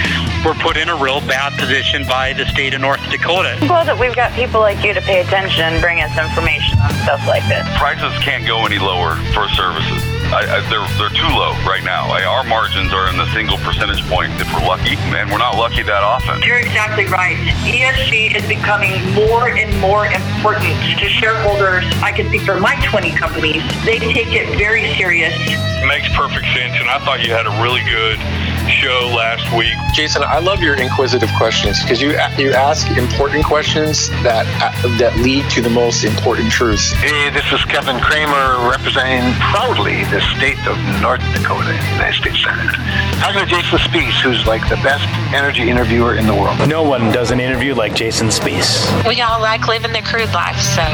were put in a real bad position by the state of North Dakota. Well, that we've got people like you to pay attention and bring us information on stuff like this. Prices can't go any lower for services. I, I, they're they're too low right now. I, our margins are in the single percentage point if we're lucky, and we're not lucky that often. You're exactly right. E S G is becoming more and more important to shareholders. I can speak for my twenty companies. They take it very serious. It makes perfect sense, and I thought you had a really good show last week. Jason, I love your inquisitive questions, because you you ask important questions that that lead to the most important truths. Hey, this is Kevin Kramer, representing proudly the state of North Dakota in the United States Senate. Talking to Jason Spees, who's like the best energy interviewer in the world. No one does an interview like Jason Spees. We all like living the crude life, so.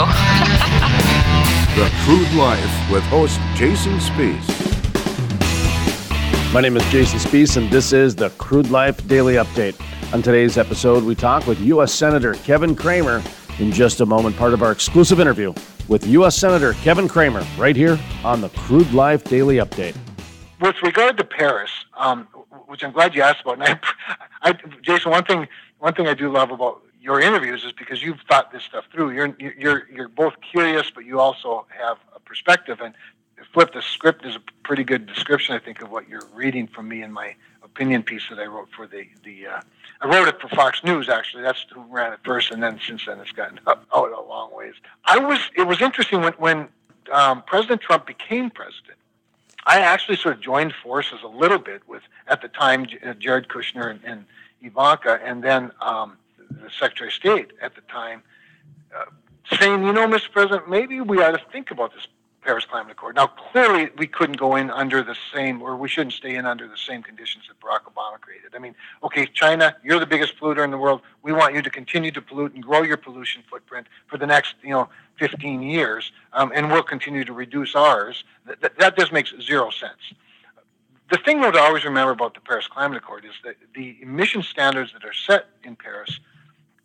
The Crude Life with host Jason Spees. My name is Jason Spees, and this is the Crude Life Daily Update. On today's episode, we talk with U S Senator Kevin Kramer in just a moment, part of our exclusive interview with U S Senator Kevin Kramer, right here on the Crude Life Daily Update. With regard to Paris, um, which I'm glad you asked about, and I, I, Jason, one thing, one thing I do love about your interviews is because you've thought this stuff through. You're you're you're both curious, but you also have a perspective. And Flip the Script is a pretty good description, I think, of what you're reading from me in my opinion piece that I wrote for the, the uh, I wrote it for Fox News, actually. That's who ran it first, and then since then it's gotten out a long ways. I was, it was interesting when, when um, President Trump became president, I actually sort of joined forces a little bit with, at the time, Jared Kushner and, and Ivanka, and then um, the Secretary of State at the time, uh, saying, you know, Mister President, maybe we ought to think about this Paris Climate Accord. Now, clearly, we couldn't go in under the same, or we shouldn't stay in under the same conditions that Barack Obama created. I mean, okay, China, you're the biggest polluter in the world. We want you to continue to pollute and grow your pollution footprint for the next, you know, fifteen years, um, and we'll continue to reduce ours. Th- th- that just makes zero sense. The thing though to always remember about the Paris Climate Accord is that the emission standards that are set in Paris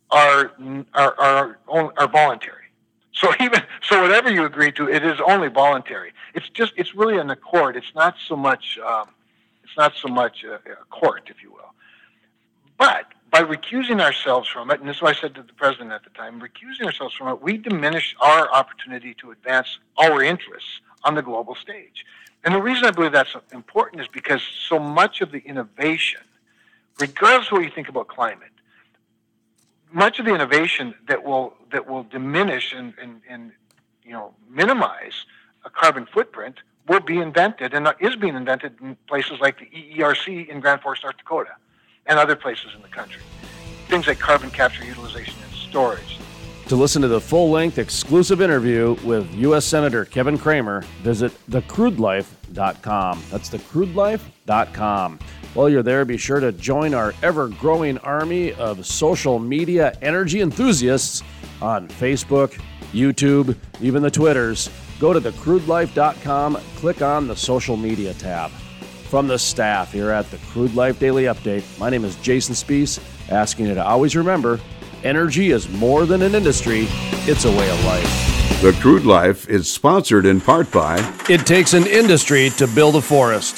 are are are, are voluntary. So even so, whatever you agree to, it is only voluntary. It's just it's really an accord. It's not so much um, it's not so much a, a court, if you will. But by recusing ourselves from it, and this is what I said to the president at the time, recusing ourselves from it, we diminish our opportunity to advance our interests on the global stage. And the reason I believe that's important is because so much of the innovation, regardless of what you think about climate, much of the innovation that will that will diminish and, and, and you know minimize a carbon footprint will be invented and is being invented in places like the E E R C in Grand Forks, North Dakota, and other places in the country. Things like carbon capture, utilization, and storage. To listen to the full-length exclusive interview with U S Senator Kevin Kramer, visit the crude life dot com. That's the crude life dot com. While you're there, be sure to join our ever-growing army of social media energy enthusiasts on Facebook, YouTube, even the Twitters. Go to the crude life dot com, click on the social media tab. From the staff here at the Crude Life Daily Update, my name is Jason Spees, asking you to always remember, energy is more than an industry, it's a way of life. The Crude Life is sponsored in part by It Takes an Industry to Build a Forest.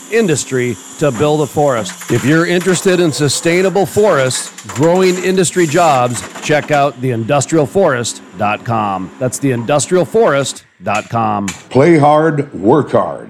industry to build a forest. If you're interested in sustainable forests, growing industry jobs, check out the industrial forest dot com. That's the industrial forest dot com. Play hard, work hard.